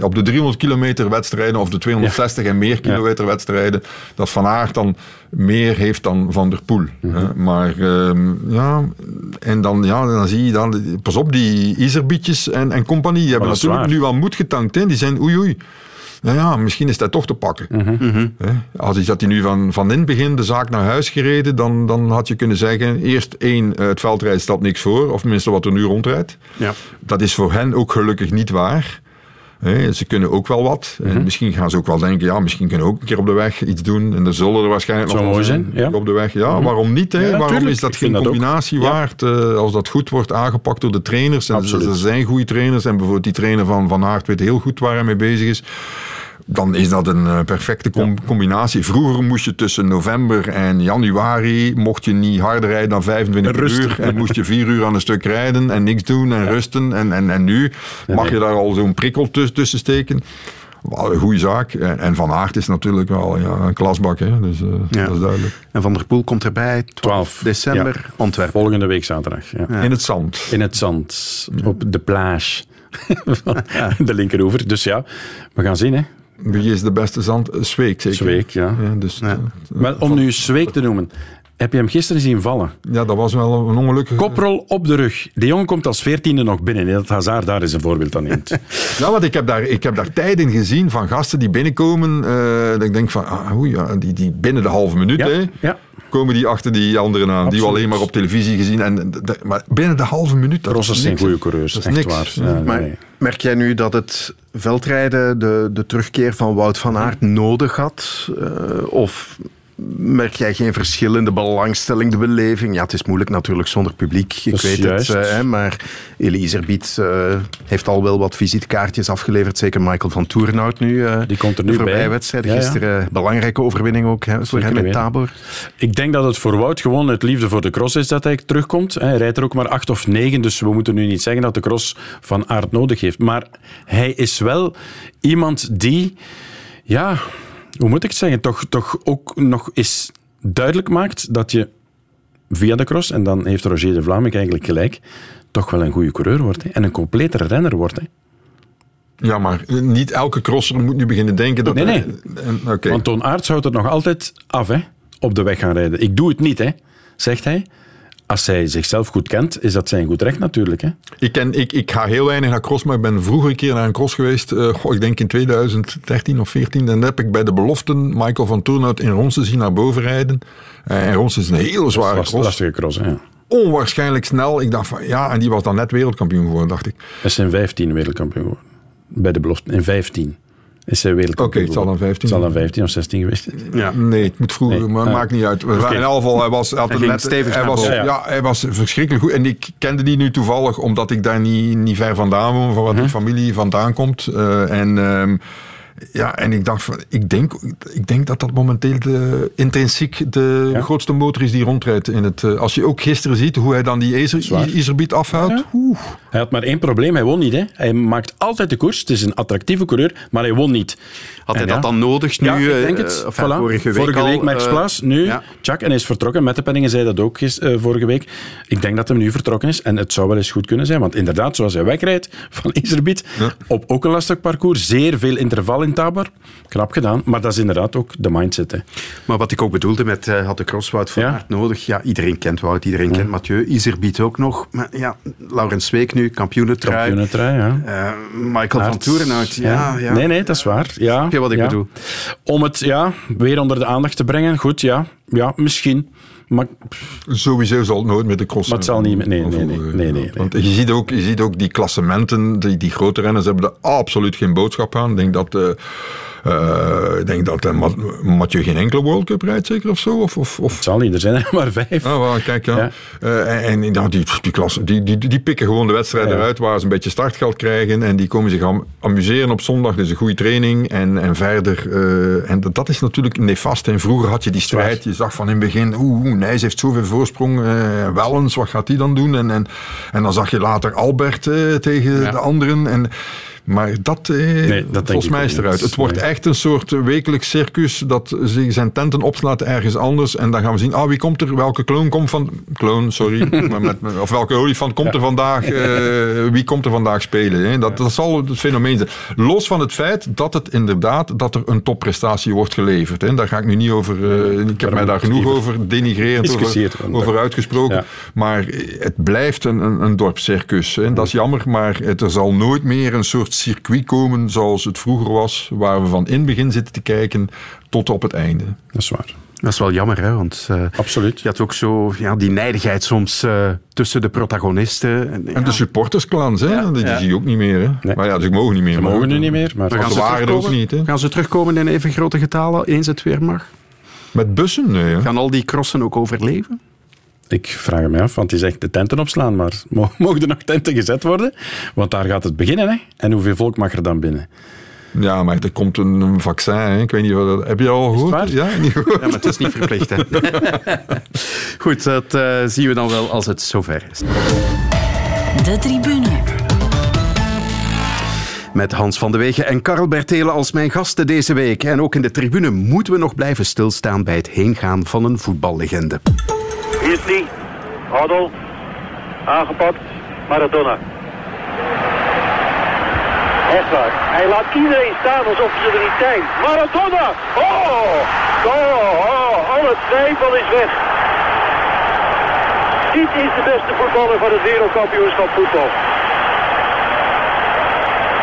op de 300 kilometer wedstrijden of de 260 en meer kilometer wedstrijden, dat Van Aert dan meer heeft dan Van der Poel. Maar dan zie je dan, pas op, die Iserbietjes en compagnie, die hebben natuurlijk nu wel moed getankt, hè? Die zijn oei. Nou ja, misschien is dat toch te pakken. Als hij nu van in het begin de zaak naar huis gereden, dan had je kunnen zeggen, eerst 1, het veldrijden stelt niks voor, of tenminste wat er nu rondrijdt. Ja. Dat is voor hen ook gelukkig niet waar. Ze kunnen ook wel wat. En misschien gaan ze ook wel denken, misschien kunnen we ook een keer op de weg iets doen. En er zullen er waarschijnlijk nog mooi zijn, op de weg. Ja, waarom niet? Ja, waarom is dat geen combinatie waard? Als dat goed wordt aangepakt door de trainers. En ze zijn goede trainers. En bijvoorbeeld die trainer van Aert weet heel goed waar hij mee bezig is. Dan is dat een perfecte combinatie. Vroeger moest je tussen november en januari, mocht je niet harder rijden dan 25 uur. En moest je 4 uur aan een stuk rijden en niks doen en rusten. En nu mag je daar al zo'n prikkel tussen steken. Wel een goede zaak. En Van Aert is natuurlijk wel een klasbak. Hè? Dus dat is duidelijk. En Van der Poel komt erbij, 12 december, Antwerpen. Volgende week zaterdag. Ja. Ja. In het zand. Op de plage. De linkeroever. Dus we gaan zien, hè. Wie is de beste zand? Zweek, zeker. Zweek, ja dus maar om nu Zweek te noemen, heb je hem gisteren zien vallen? Ja, dat was wel een ongelukkige... Koprol op de rug. De jongen komt als 14e nog binnen. Dat Hazard daar is een voorbeeld aan neemt. Ja, want ik heb daar tijd in gezien van gasten die binnenkomen. Dat ik denk van, die binnen de halve minuut, komen die achter die anderen aan. Absoluut. Die we alleen maar op televisie gezien. Maar binnen de halve minuut... Crossers zijn goede coureurs, dat is echt niks. Waar. Ja, maar merk jij nu dat het veldrijden de terugkeer van Wout van Aert nodig had? Of... merk jij geen verschil in de belangstelling, de beleving? Ja, het is moeilijk natuurlijk zonder publiek. Maar Elie Iserbiet heeft al wel wat visitekaartjes afgeleverd. Zeker Michael van Toornout nu. Die komt er nu bij. Wedstrijd gisteren. Ja. Belangrijke overwinning ook voor hem met Tabor. Ik denk dat het voor Wout gewoon het liefde voor de cross is dat hij terugkomt. Hij rijdt er ook maar 8 of 9. Dus we moeten nu niet zeggen dat de cross Van Aert nodig heeft. Maar hij is wel iemand die... ja... hoe moet ik het zeggen, toch ook nog eens duidelijk maakt dat je via de cross, en dan heeft Roger de Vlaeminck eigenlijk gelijk, toch wel een goede coureur wordt, hè? En een completere renner wordt. Hè? Ja, maar niet elke crosser moet nu beginnen denken dat... Nee. Okay. Want Toon Aerts houdt het nog altijd af, hè? Op de weg gaan rijden. Ik doe het niet, hè, zegt hij. Als hij zichzelf goed kent, is dat zijn goed recht natuurlijk. Hè? Ik ga heel weinig naar cross, maar ik ben vroeger een keer naar een cross geweest. Ik denk in 2013 of 2014. En dan heb ik bij de beloften Michael van Toornout in Ronsen zien naar boven rijden. En Ronsen is een hele zware cross. Lastige cross, hè? Onwaarschijnlijk snel. Ik dacht en die was dan net wereldkampioen geworden, dacht ik. Hij is in 2015 wereldkampioen geworden. bij de belofte in 15. Is hij wereldkampioen. Oké, het zal dan 15 of 16 geweest zijn. Ja. Nee, het moet vroeger, maar het maakt niet uit. Okay. In elk geval, hij was verschrikkelijk goed. En ik kende die nu toevallig, omdat ik daar niet ver vandaan woon, van wat die familie vandaan komt. En ik dacht, ik denk dat dat momenteel intrinsiek de grootste motor is die rondrijdt. Als je ook gisteren ziet hoe hij dan die Izerbeat afhoudt. Ja. Hij had maar één probleem, hij won niet. Hè. Hij maakt altijd de koers, het is een attractieve coureur, maar hij won niet. Had hij dat dan nodig nu? Ja, ik denk het. Vorige week Max Plaas, nu Chuck, en hij is vertrokken. Met de penningen zei dat ook vorige week. Ik denk dat hij nu vertrokken is en het zou wel eens goed kunnen zijn. Want inderdaad, zoals hij wegrijdt van Izerbeat, op ook een lastig parcours, zeer veel interval in Tabor. Knap gedaan, maar dat is inderdaad ook de mindset. Hè. Maar wat ik ook bedoelde met had de cross Wout van Aert nodig. Ja, iedereen kent Wout, iedereen kent Mathieu. Izerbeat ook nog. Maar ja, Laurens Zweek nu, kampioenentrui. Ja. Michael Aert, van Toerenhout. Ja. Nee, dat is waar. Ja, snap je wat ik bedoel? Om het weer onder de aandacht te brengen. Goed, ja misschien. Maar, sowieso zal het nooit met de cross. Maar het zal niet met... Nee. Want je ziet ook die klassementen, die grote renners hebben er absoluut geen boodschap aan. Ik denk dat Mathieu geen enkele World Cup rijdt, zeker of zo? Of? Het zal niet, er zijn er maar 5. Ah, well, kijk, ja. Die pikken gewoon de wedstrijden eruit waar ze een beetje startgeld krijgen en die komen zich amuseren op zondag, dus een goede training en verder. En dat is natuurlijk nefast. En vroeger had je die strijd, je zag van in het begin, Nijs heeft zoveel voorsprong, Wellens, wat gaat die dan doen? En dan zag je later Albert tegen de anderen en... Maar dat, volgens mij is eruit. Het wordt echt een soort wekelijks circus dat zich zijn tenten opslaat ergens anders. En dan gaan we zien, wie komt er? Welke kloon komt van... Kloon, sorry. Of welke olifant komt er vandaag? Wie komt er vandaag spelen? Hè? Dat zal het fenomeen zijn. Los van het feit dat het inderdaad dat er een topprestatie wordt geleverd. Hè? Daar ga ik nu niet over... ik heb mij daar genoeg over denigrerend over uitgesproken. Ja. Maar het blijft een dorpscircus. Hè? Dat is jammer, maar er zal nooit meer een soort circuit komen zoals het vroeger was, waar we van in het begin zitten te kijken tot op het einde. Dat is waar. Dat is wel jammer, hè? Want absoluut. Je had ook zo die nijdigheid soms tussen de protagonisten. En de supportersklans, hè? Ja, die zie je ook niet meer. Hè? Nee. Maar ja, ze mogen niet meer. Ze mogen nu niet meer, maar gaan ze waren er ook niet. Hè? Gaan ze terugkomen in even grote getalen, eens het weer mag? Met bussen? Nee. Hè? Gaan al die crossen ook overleven? Ik vraag me af, want die zegt de tenten opslaan, maar mogen er nog tenten gezet worden? Want daar gaat het beginnen, hè? En hoeveel volk mag er dan binnen? Ja, maar er komt een vaccin, hè? Ik weet niet, heb je al gehoord? Ja, niet gehoord. Ja, maar het is niet verplicht, hè? Goed, dat zien we dan wel als het zover is. De tribune. Met Hans van de Wegen en Karl Bertels als mijn gasten deze week. En ook in de tribune moeten we nog blijven stilstaan bij het heengaan van een voetballegende. Hier is die, Adol, aangepakt, Maradona. Echt waar, hij laat iedereen staan alsof ze er niet zijn. Maradona! Alle twijfel is weg. Dit is de beste voetballer van het wereldkampioenschap voetbal.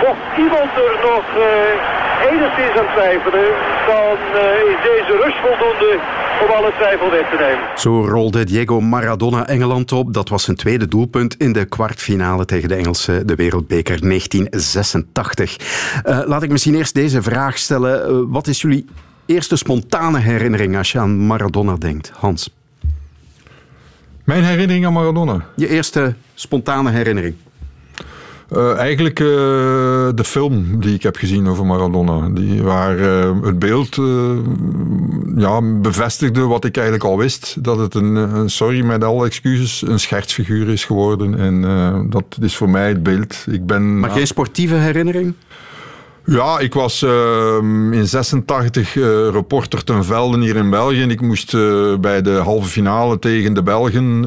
Mocht iemand er nog enigszins aan twijfelen, dan is deze rust voldoende... om alle twijfel weg te nemen. Zo rolde Diego Maradona Engeland op. Dat was zijn tweede doelpunt in de kwartfinale tegen de Engelse, de wereldbeker 1986. Laat ik misschien eerst deze vraag stellen. Wat is jullie eerste spontane herinnering als je aan Maradona denkt? Hans. Mijn herinnering aan Maradona? Je eerste spontane herinnering. Eigenlijk de film die ik heb gezien over Maradona. Waar het beeld bevestigde wat ik eigenlijk al wist. Dat het een schertsfiguur is geworden. En dat is voor mij het beeld. Maar geen sportieve herinnering? Ja, ik was in 86 reporter ten velde hier in België. Ik moest bij de halve finale tegen de Belgen,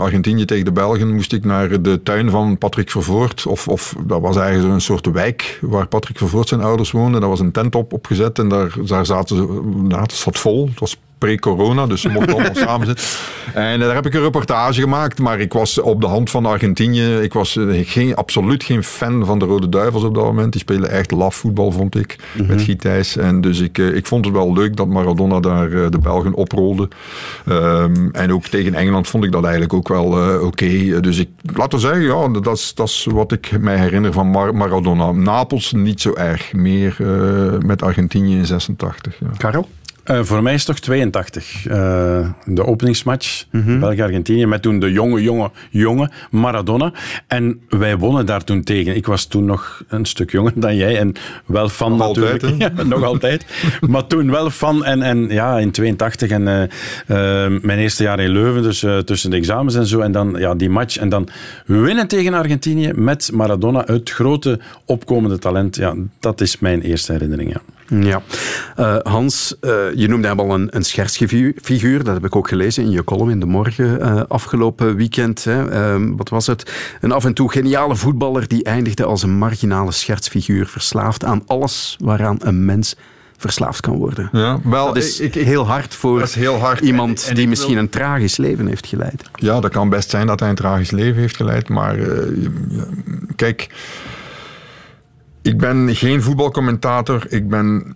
Argentinië tegen de Belgen, moest ik naar de tuin van Patrick Vervoort. Of dat was eigenlijk een soort wijk waar Patrick Vervoort zijn ouders woonden. Daar was een tent opgezet en daar zat vol. Het was pre-corona, dus ze mochten allemaal samen zitten. En daar heb ik een reportage gemaakt, maar ik was op de hand van Argentinië. Ik was absoluut geen fan van de Rode Duivels op dat moment. Die spelen echt laf voetbal, vond ik, met Guy Thijs. En dus ik vond het wel leuk dat Maradona daar de Belgen oprolde. En ook tegen Engeland vond ik dat eigenlijk ook wel oké. Dus laten we zeggen, ja, dat is wat ik mij herinner van Maradona. Napels niet zo erg, meer met Argentinië in 86. Ja. Karel? Voor mij is het toch 82. De openingsmatch, België-Argentinië, met toen de jonge Maradona. En wij wonnen daar toen tegen. Ik was toen nog een stuk jonger dan jij en wel fan nog natuurlijk. Altijd, ja, nog altijd. Maar toen wel fan en ja, in 82 en mijn eerste jaar in Leuven, dus tussen de examens en zo. En dan ja, die match en dan winnen tegen Argentinië met Maradona, het grote opkomende talent. Ja, dat is mijn eerste herinnering, ja. Ja. Hans, je noemde hem al een schertsfiguur. Dat heb ik ook gelezen in je column in De Morgen afgelopen weekend. Hè. Wat was het? Een af en toe geniale voetballer die eindigde als een marginale schertsfiguur. Verslaafd aan alles waaraan een mens verslaafd kan worden. Ja, wel, dat is heel hard voor iemand die misschien een tragisch leven heeft geleid. Ja, dat kan best zijn dat hij een tragisch leven heeft geleid. Maar kijk... Ik ben geen voetbalcommentator, ik ben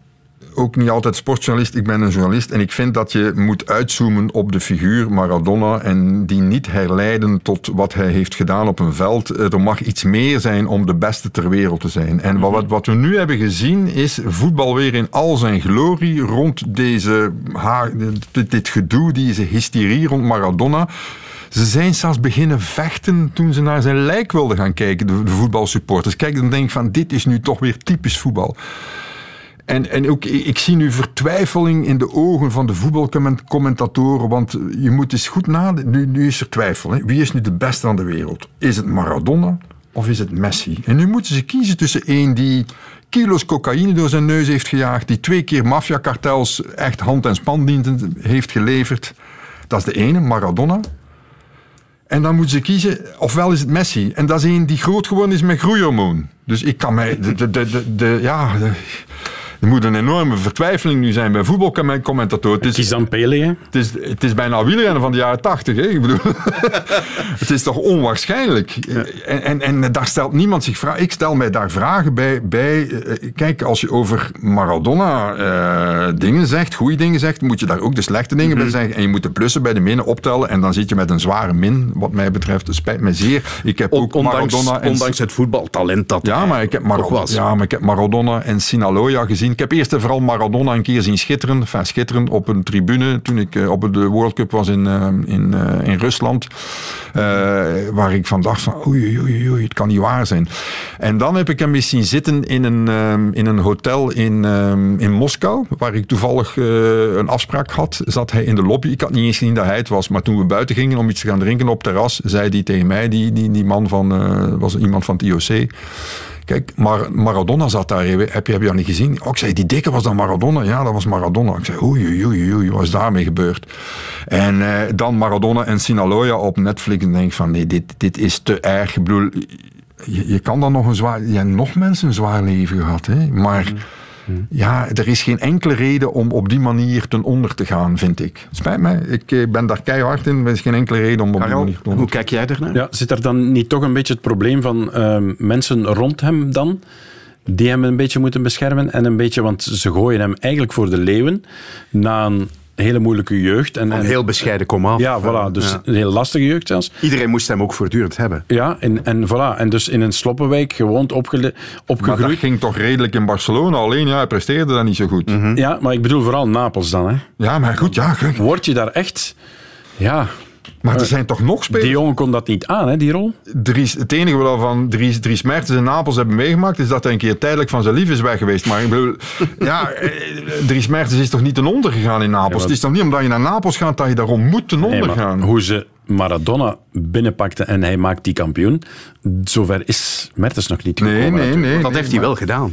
ook niet altijd sportjournalist, ik ben een journalist en ik vind dat je moet uitzoomen op de figuur Maradona en die niet herleiden tot wat hij heeft gedaan op een veld. Er mag iets meer zijn om de beste ter wereld te zijn. En wat we nu hebben gezien is voetbal weer in al zijn glorie rond dit gedoe, deze hysterie rond Maradona. Ze zijn zelfs beginnen vechten toen ze naar zijn lijk wilden gaan kijken, de voetbalsupporters. Kijk, dan denk ik van, dit is nu toch weer typisch voetbal. En ook, ik zie nu vertwijfeling in de ogen van de voetbalcommentatoren, want je moet eens goed nadenken. Nu is er twijfel. Hè. Wie is nu de beste aan de wereld? Is het Maradona of is het Messi? En nu moeten ze kiezen tussen één die... kilo's cocaïne door zijn neus heeft gejaagd, die 2 keer maffiakartels echt hand- en spandiensten heeft geleverd. Dat is de ene, Maradona. En dan moeten ze kiezen, ofwel is het Messi. En dat is één die groot geworden is met groeihormoon. Dus ik kan mij... Er moet een enorme vertwijfeling nu zijn bij voetbalcommentatoren. Het is dan Pele, hè? Het is bijna wielrennen van de jaren 80, hè? Ik bedoel, het is toch onwaarschijnlijk? Ja. En daar stelt niemand zich vragen. Ik stel mij daar vragen bij. Kijk, als je over Maradona dingen zegt, goede dingen zegt, moet je daar ook de slechte dingen bij zeggen. En je moet de plussen bij de minen optellen. En dan zit je met een zware min, wat mij betreft. Het spijt me zeer. Ik heb ook Maradona... Ondanks het voetbaltalent dat maar ik heb Maradona en Sinaloa gezien. Ik heb eerst en vooral Maradona een keer zien schitteren op een tribune toen ik op de World Cup was in Rusland. Waar ik van dacht van oei, het kan niet waar zijn. En dan heb ik hem eens zien zitten in een hotel in Moskou, waar ik toevallig een afspraak had. Zat hij in de lobby. Ik had niet eens gezien dat hij het was, maar toen we buiten gingen om iets te gaan drinken op terras, zei hij tegen mij, die man was iemand van het IOC. Kijk, Maradona zat daar, heb je dat niet gezien? Oh, ik zei, die dikke was dan Maradona? Ja, dat was Maradona. Ik zei, oei, wat is daarmee gebeurd? En dan Maradona en Sinaloa op Netflix en denk ik van, nee, dit is te erg. Ik bedoel, je kan dan nog je hebt nog mensen een zwaar leven gehad, hè? Maar... Ja, er is geen enkele reden om op die manier ten onder te gaan, vind ik. Spijt mij, ik ben daar keihard in. Er is geen enkele reden om op die manier te gaan. Hoe kijk jij ernaar? Ja, zit er dan niet toch een beetje het probleem van mensen rond hem dan? Die hem een beetje moeten beschermen. Want ze gooien hem eigenlijk voor de leeuwen na een hele moeilijke jeugd. En heel bescheiden komaf. Ja, voilà. Dus een heel lastige jeugd zelfs. Iedereen moest hem ook voortdurend hebben. Ja, en voilà. En dus in een sloppenwijk gewoond, opgegroeid. Maar dat ging toch redelijk in Barcelona. Alleen, ja, hij presteerde dat niet zo goed. Mm-hmm. Ja, maar ik bedoel vooral Napels dan, hè. Ja, maar goed, ja. Word je daar echt... Ja... Maar er zijn toch nog spelers... Die jongen kon dat niet aan, hè, die rol? Het enige wat van Dries Mertens in Napels hebben meegemaakt is dat hij een keer tijdelijk van zijn lief is weg geweest. Maar ik bedoel, ja, Dries Mertens is toch niet ten onder gegaan in Napels? Ja, maar... Het is toch niet omdat je naar Napels gaat dat je daarom moet ten onder gaan? Hoe ze Maradona binnenpakte en hij maakt die kampioen, zover is Mertens nog niet gekomen. Nee, dat heeft hij wel gedaan.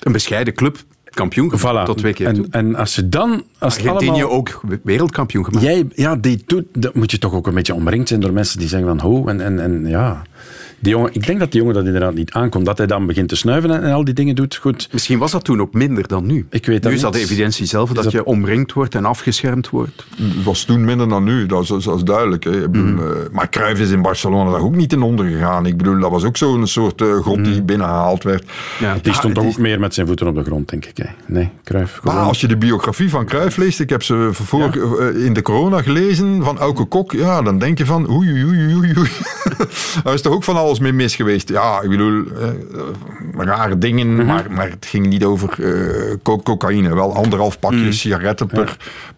Een bescheiden club. Kampioen gemaakt, voilà. Tot 2 keer toe. En als je dan... Argentinië allemaal... ook wereldkampioen gemaakt. Jij, ja, dat moet je toch ook een beetje omringd zijn door mensen die zeggen van... Ho, en ja... Ik denk dat die jongen dat inderdaad niet aankomt. Dat hij dan begint te snuiven en al die dingen doet. Goed. Misschien was dat toen ook minder dan nu. Ik weet dat nu is niet. Dat de evidentie zelf, dat je omringd wordt en afgeschermd wordt. Het was toen minder dan nu, dat is duidelijk. Hè. Maar Cruijff is in Barcelona daar ook niet in ondergegaan. Ik bedoel, dat was ook zo'n soort grot die binnengehaald werd. Ja, die stond toch ook meer met zijn voeten op de grond, denk ik. Hè. Nee, Cruijff. Als je de biografie van Cruijff leest, ik heb ze in de corona gelezen, van Auke Kok, ja, dan denk je van oei. Daar is toch ook van alles mee mis geweest. Ja, ik bedoel, rare dingen, maar het ging niet over cocaïne. Wel 1,5 pakje sigaretten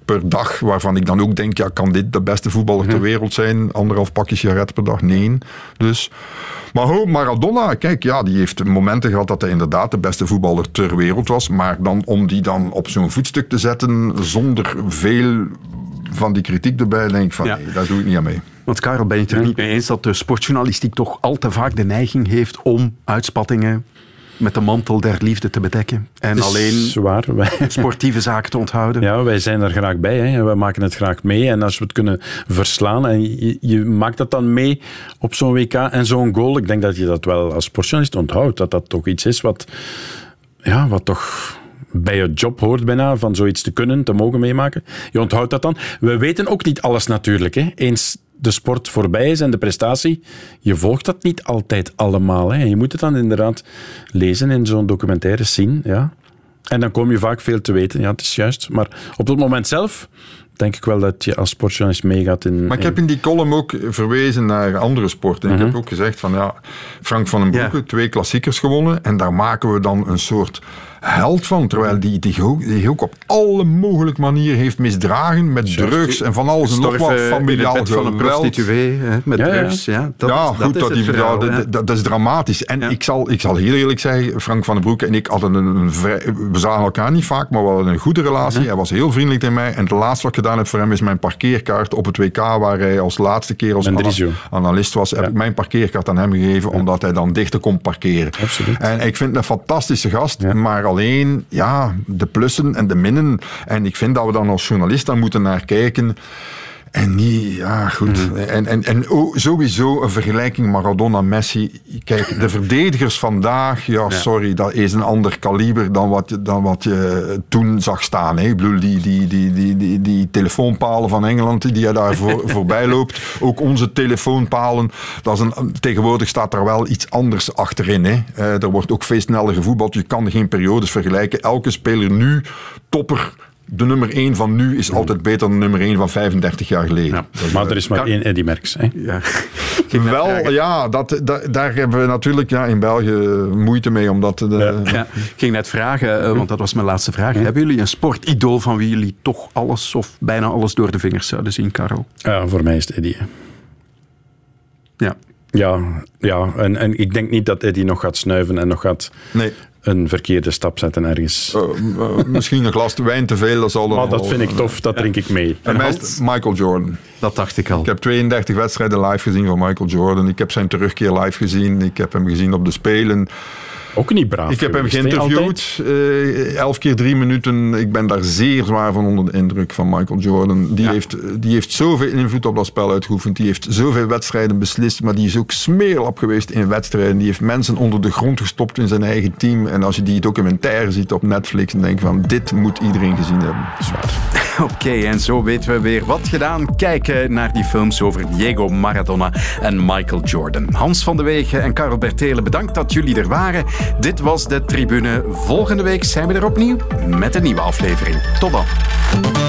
per dag, waarvan ik dan ook denk, ja, kan dit de beste voetballer ter wereld zijn? 1,5 pakje sigaretten per dag? Nee. Dus... Maar Maradona, kijk, ja, die heeft momenten gehad dat hij inderdaad de beste voetballer ter wereld was, maar dan om die dan op zo'n voetstuk te zetten, zonder veel van die kritiek erbij, denk ik van, nee, daar doe ik niet aan mee. Want Karel, ben je het er niet mee eens dat de sportjournalistiek toch al te vaak de neiging heeft om uitspattingen met de mantel der liefde te bedekken en alleen sportieve zaken te onthouden? Ja, wij zijn er graag bij. Hè. Wij maken het graag mee. En als we het kunnen verslaan en je maakt dat dan mee op zo'n WK en zo'n goal, ik denk dat je dat wel als sportjournalist onthoudt. Dat toch iets is wat toch bij je job hoort bijna, van zoiets te kunnen, te mogen meemaken. Je onthoudt dat dan. We weten ook niet alles natuurlijk. Hè. Eens de sport voorbij is en de prestatie, je volgt dat niet altijd allemaal. Hè. Je moet het dan inderdaad lezen in zo'n documentaire, zien. Ja. En dan kom je vaak veel te weten. Ja, het is juist. Maar op dat moment zelf denk ik wel dat je als sportjournalist meegaat in... Maar ik heb in die column ook verwezen naar andere sporten. Ik heb ook gezegd van, ja, Frank van den Broeke, 2 klassiekers gewonnen en daar maken we dan een soort held van, terwijl die ook op alle mogelijke manieren heeft misdragen met drugs en van alles en nog wat, familiaal geweld. Van een prostituee, hè, met drugs. Ja, dat is dramatisch. En ik zal heel eerlijk zeggen, Frank van den Broeke en ik hadden we zagen elkaar niet vaak, maar we hadden een goede relatie. Hij was heel vriendelijk tegen mij en het laatste wat ik gedaan heb voor hem is mijn parkeerkaart op het WK, waar hij als laatste keer als analist was, heb ik mijn parkeerkaart aan hem gegeven, omdat hij dan dichter kon parkeren. Absoluut. En ik vind het een fantastische gast, maar alleen, ja, de plussen en de minnen. En ik vind dat we dan als journalist daar moeten naar kijken. En niet, ja, goed. En sowieso een vergelijking Maradona-Messi. Kijk, de verdedigers vandaag, sorry, dat is een ander kaliber dan wat je toen zag staan. Hè. Ik bedoel, die telefoonpalen van Engeland die je daar voorbij loopt. Ook onze telefoonpalen. Tegenwoordig staat daar wel iets anders achterin. Hè. Er wordt ook veel sneller gevoetbald. Je kan geen periodes vergelijken. Elke speler nu, topper. De nummer 1 van nu is altijd beter dan de nummer 1 van 35 jaar geleden. Ja, maar er is maar één Eddy Merckx. Hè? Ja. Wel, ja, daar hebben we natuurlijk in België moeite mee. Omdat Ik ging net vragen, want dat was mijn laatste vraag. Hebben jullie een sportidool van wie jullie toch alles of bijna alles door de vingers zouden zien, Karel? Ja, voor mij is het Eddy. Ja, en ik denk niet dat Eddy nog gaat snuiven en nog gaat... Nee. Een verkeerde stap zetten ergens. Misschien een glas wijn te veel. Maar dat vind ik tof, dat drink ik mee. En mij is Michael Jordan. Dat dacht ik al. Ik heb 32 wedstrijden live gezien van Michael Jordan. Ik heb zijn terugkeer live gezien. Ik heb hem gezien op de Spelen. Ook niet braaf. Ik heb hem geïnterviewd. 11 keer 3 minuten. Ik ben daar zeer zwaar van onder de indruk van Michael Jordan. Die heeft zoveel invloed op dat spel uitgeoefend. Die heeft zoveel wedstrijden beslist. Maar die is ook smeerlap geweest in wedstrijden. Die heeft mensen onder de grond gestopt in zijn eigen team. En als je die documentaire ziet op Netflix, dan denk je van, dit moet iedereen gezien hebben. Zwaar. Oké, en zo weten we weer wat gedaan. Kijken naar die films over Diego Maradona en Michael Jordan. Hans van de Wegen en Karel Bertelen, bedankt dat jullie er waren. Dit was De Tribune. Volgende week zijn we er opnieuw met een nieuwe aflevering. Tot dan.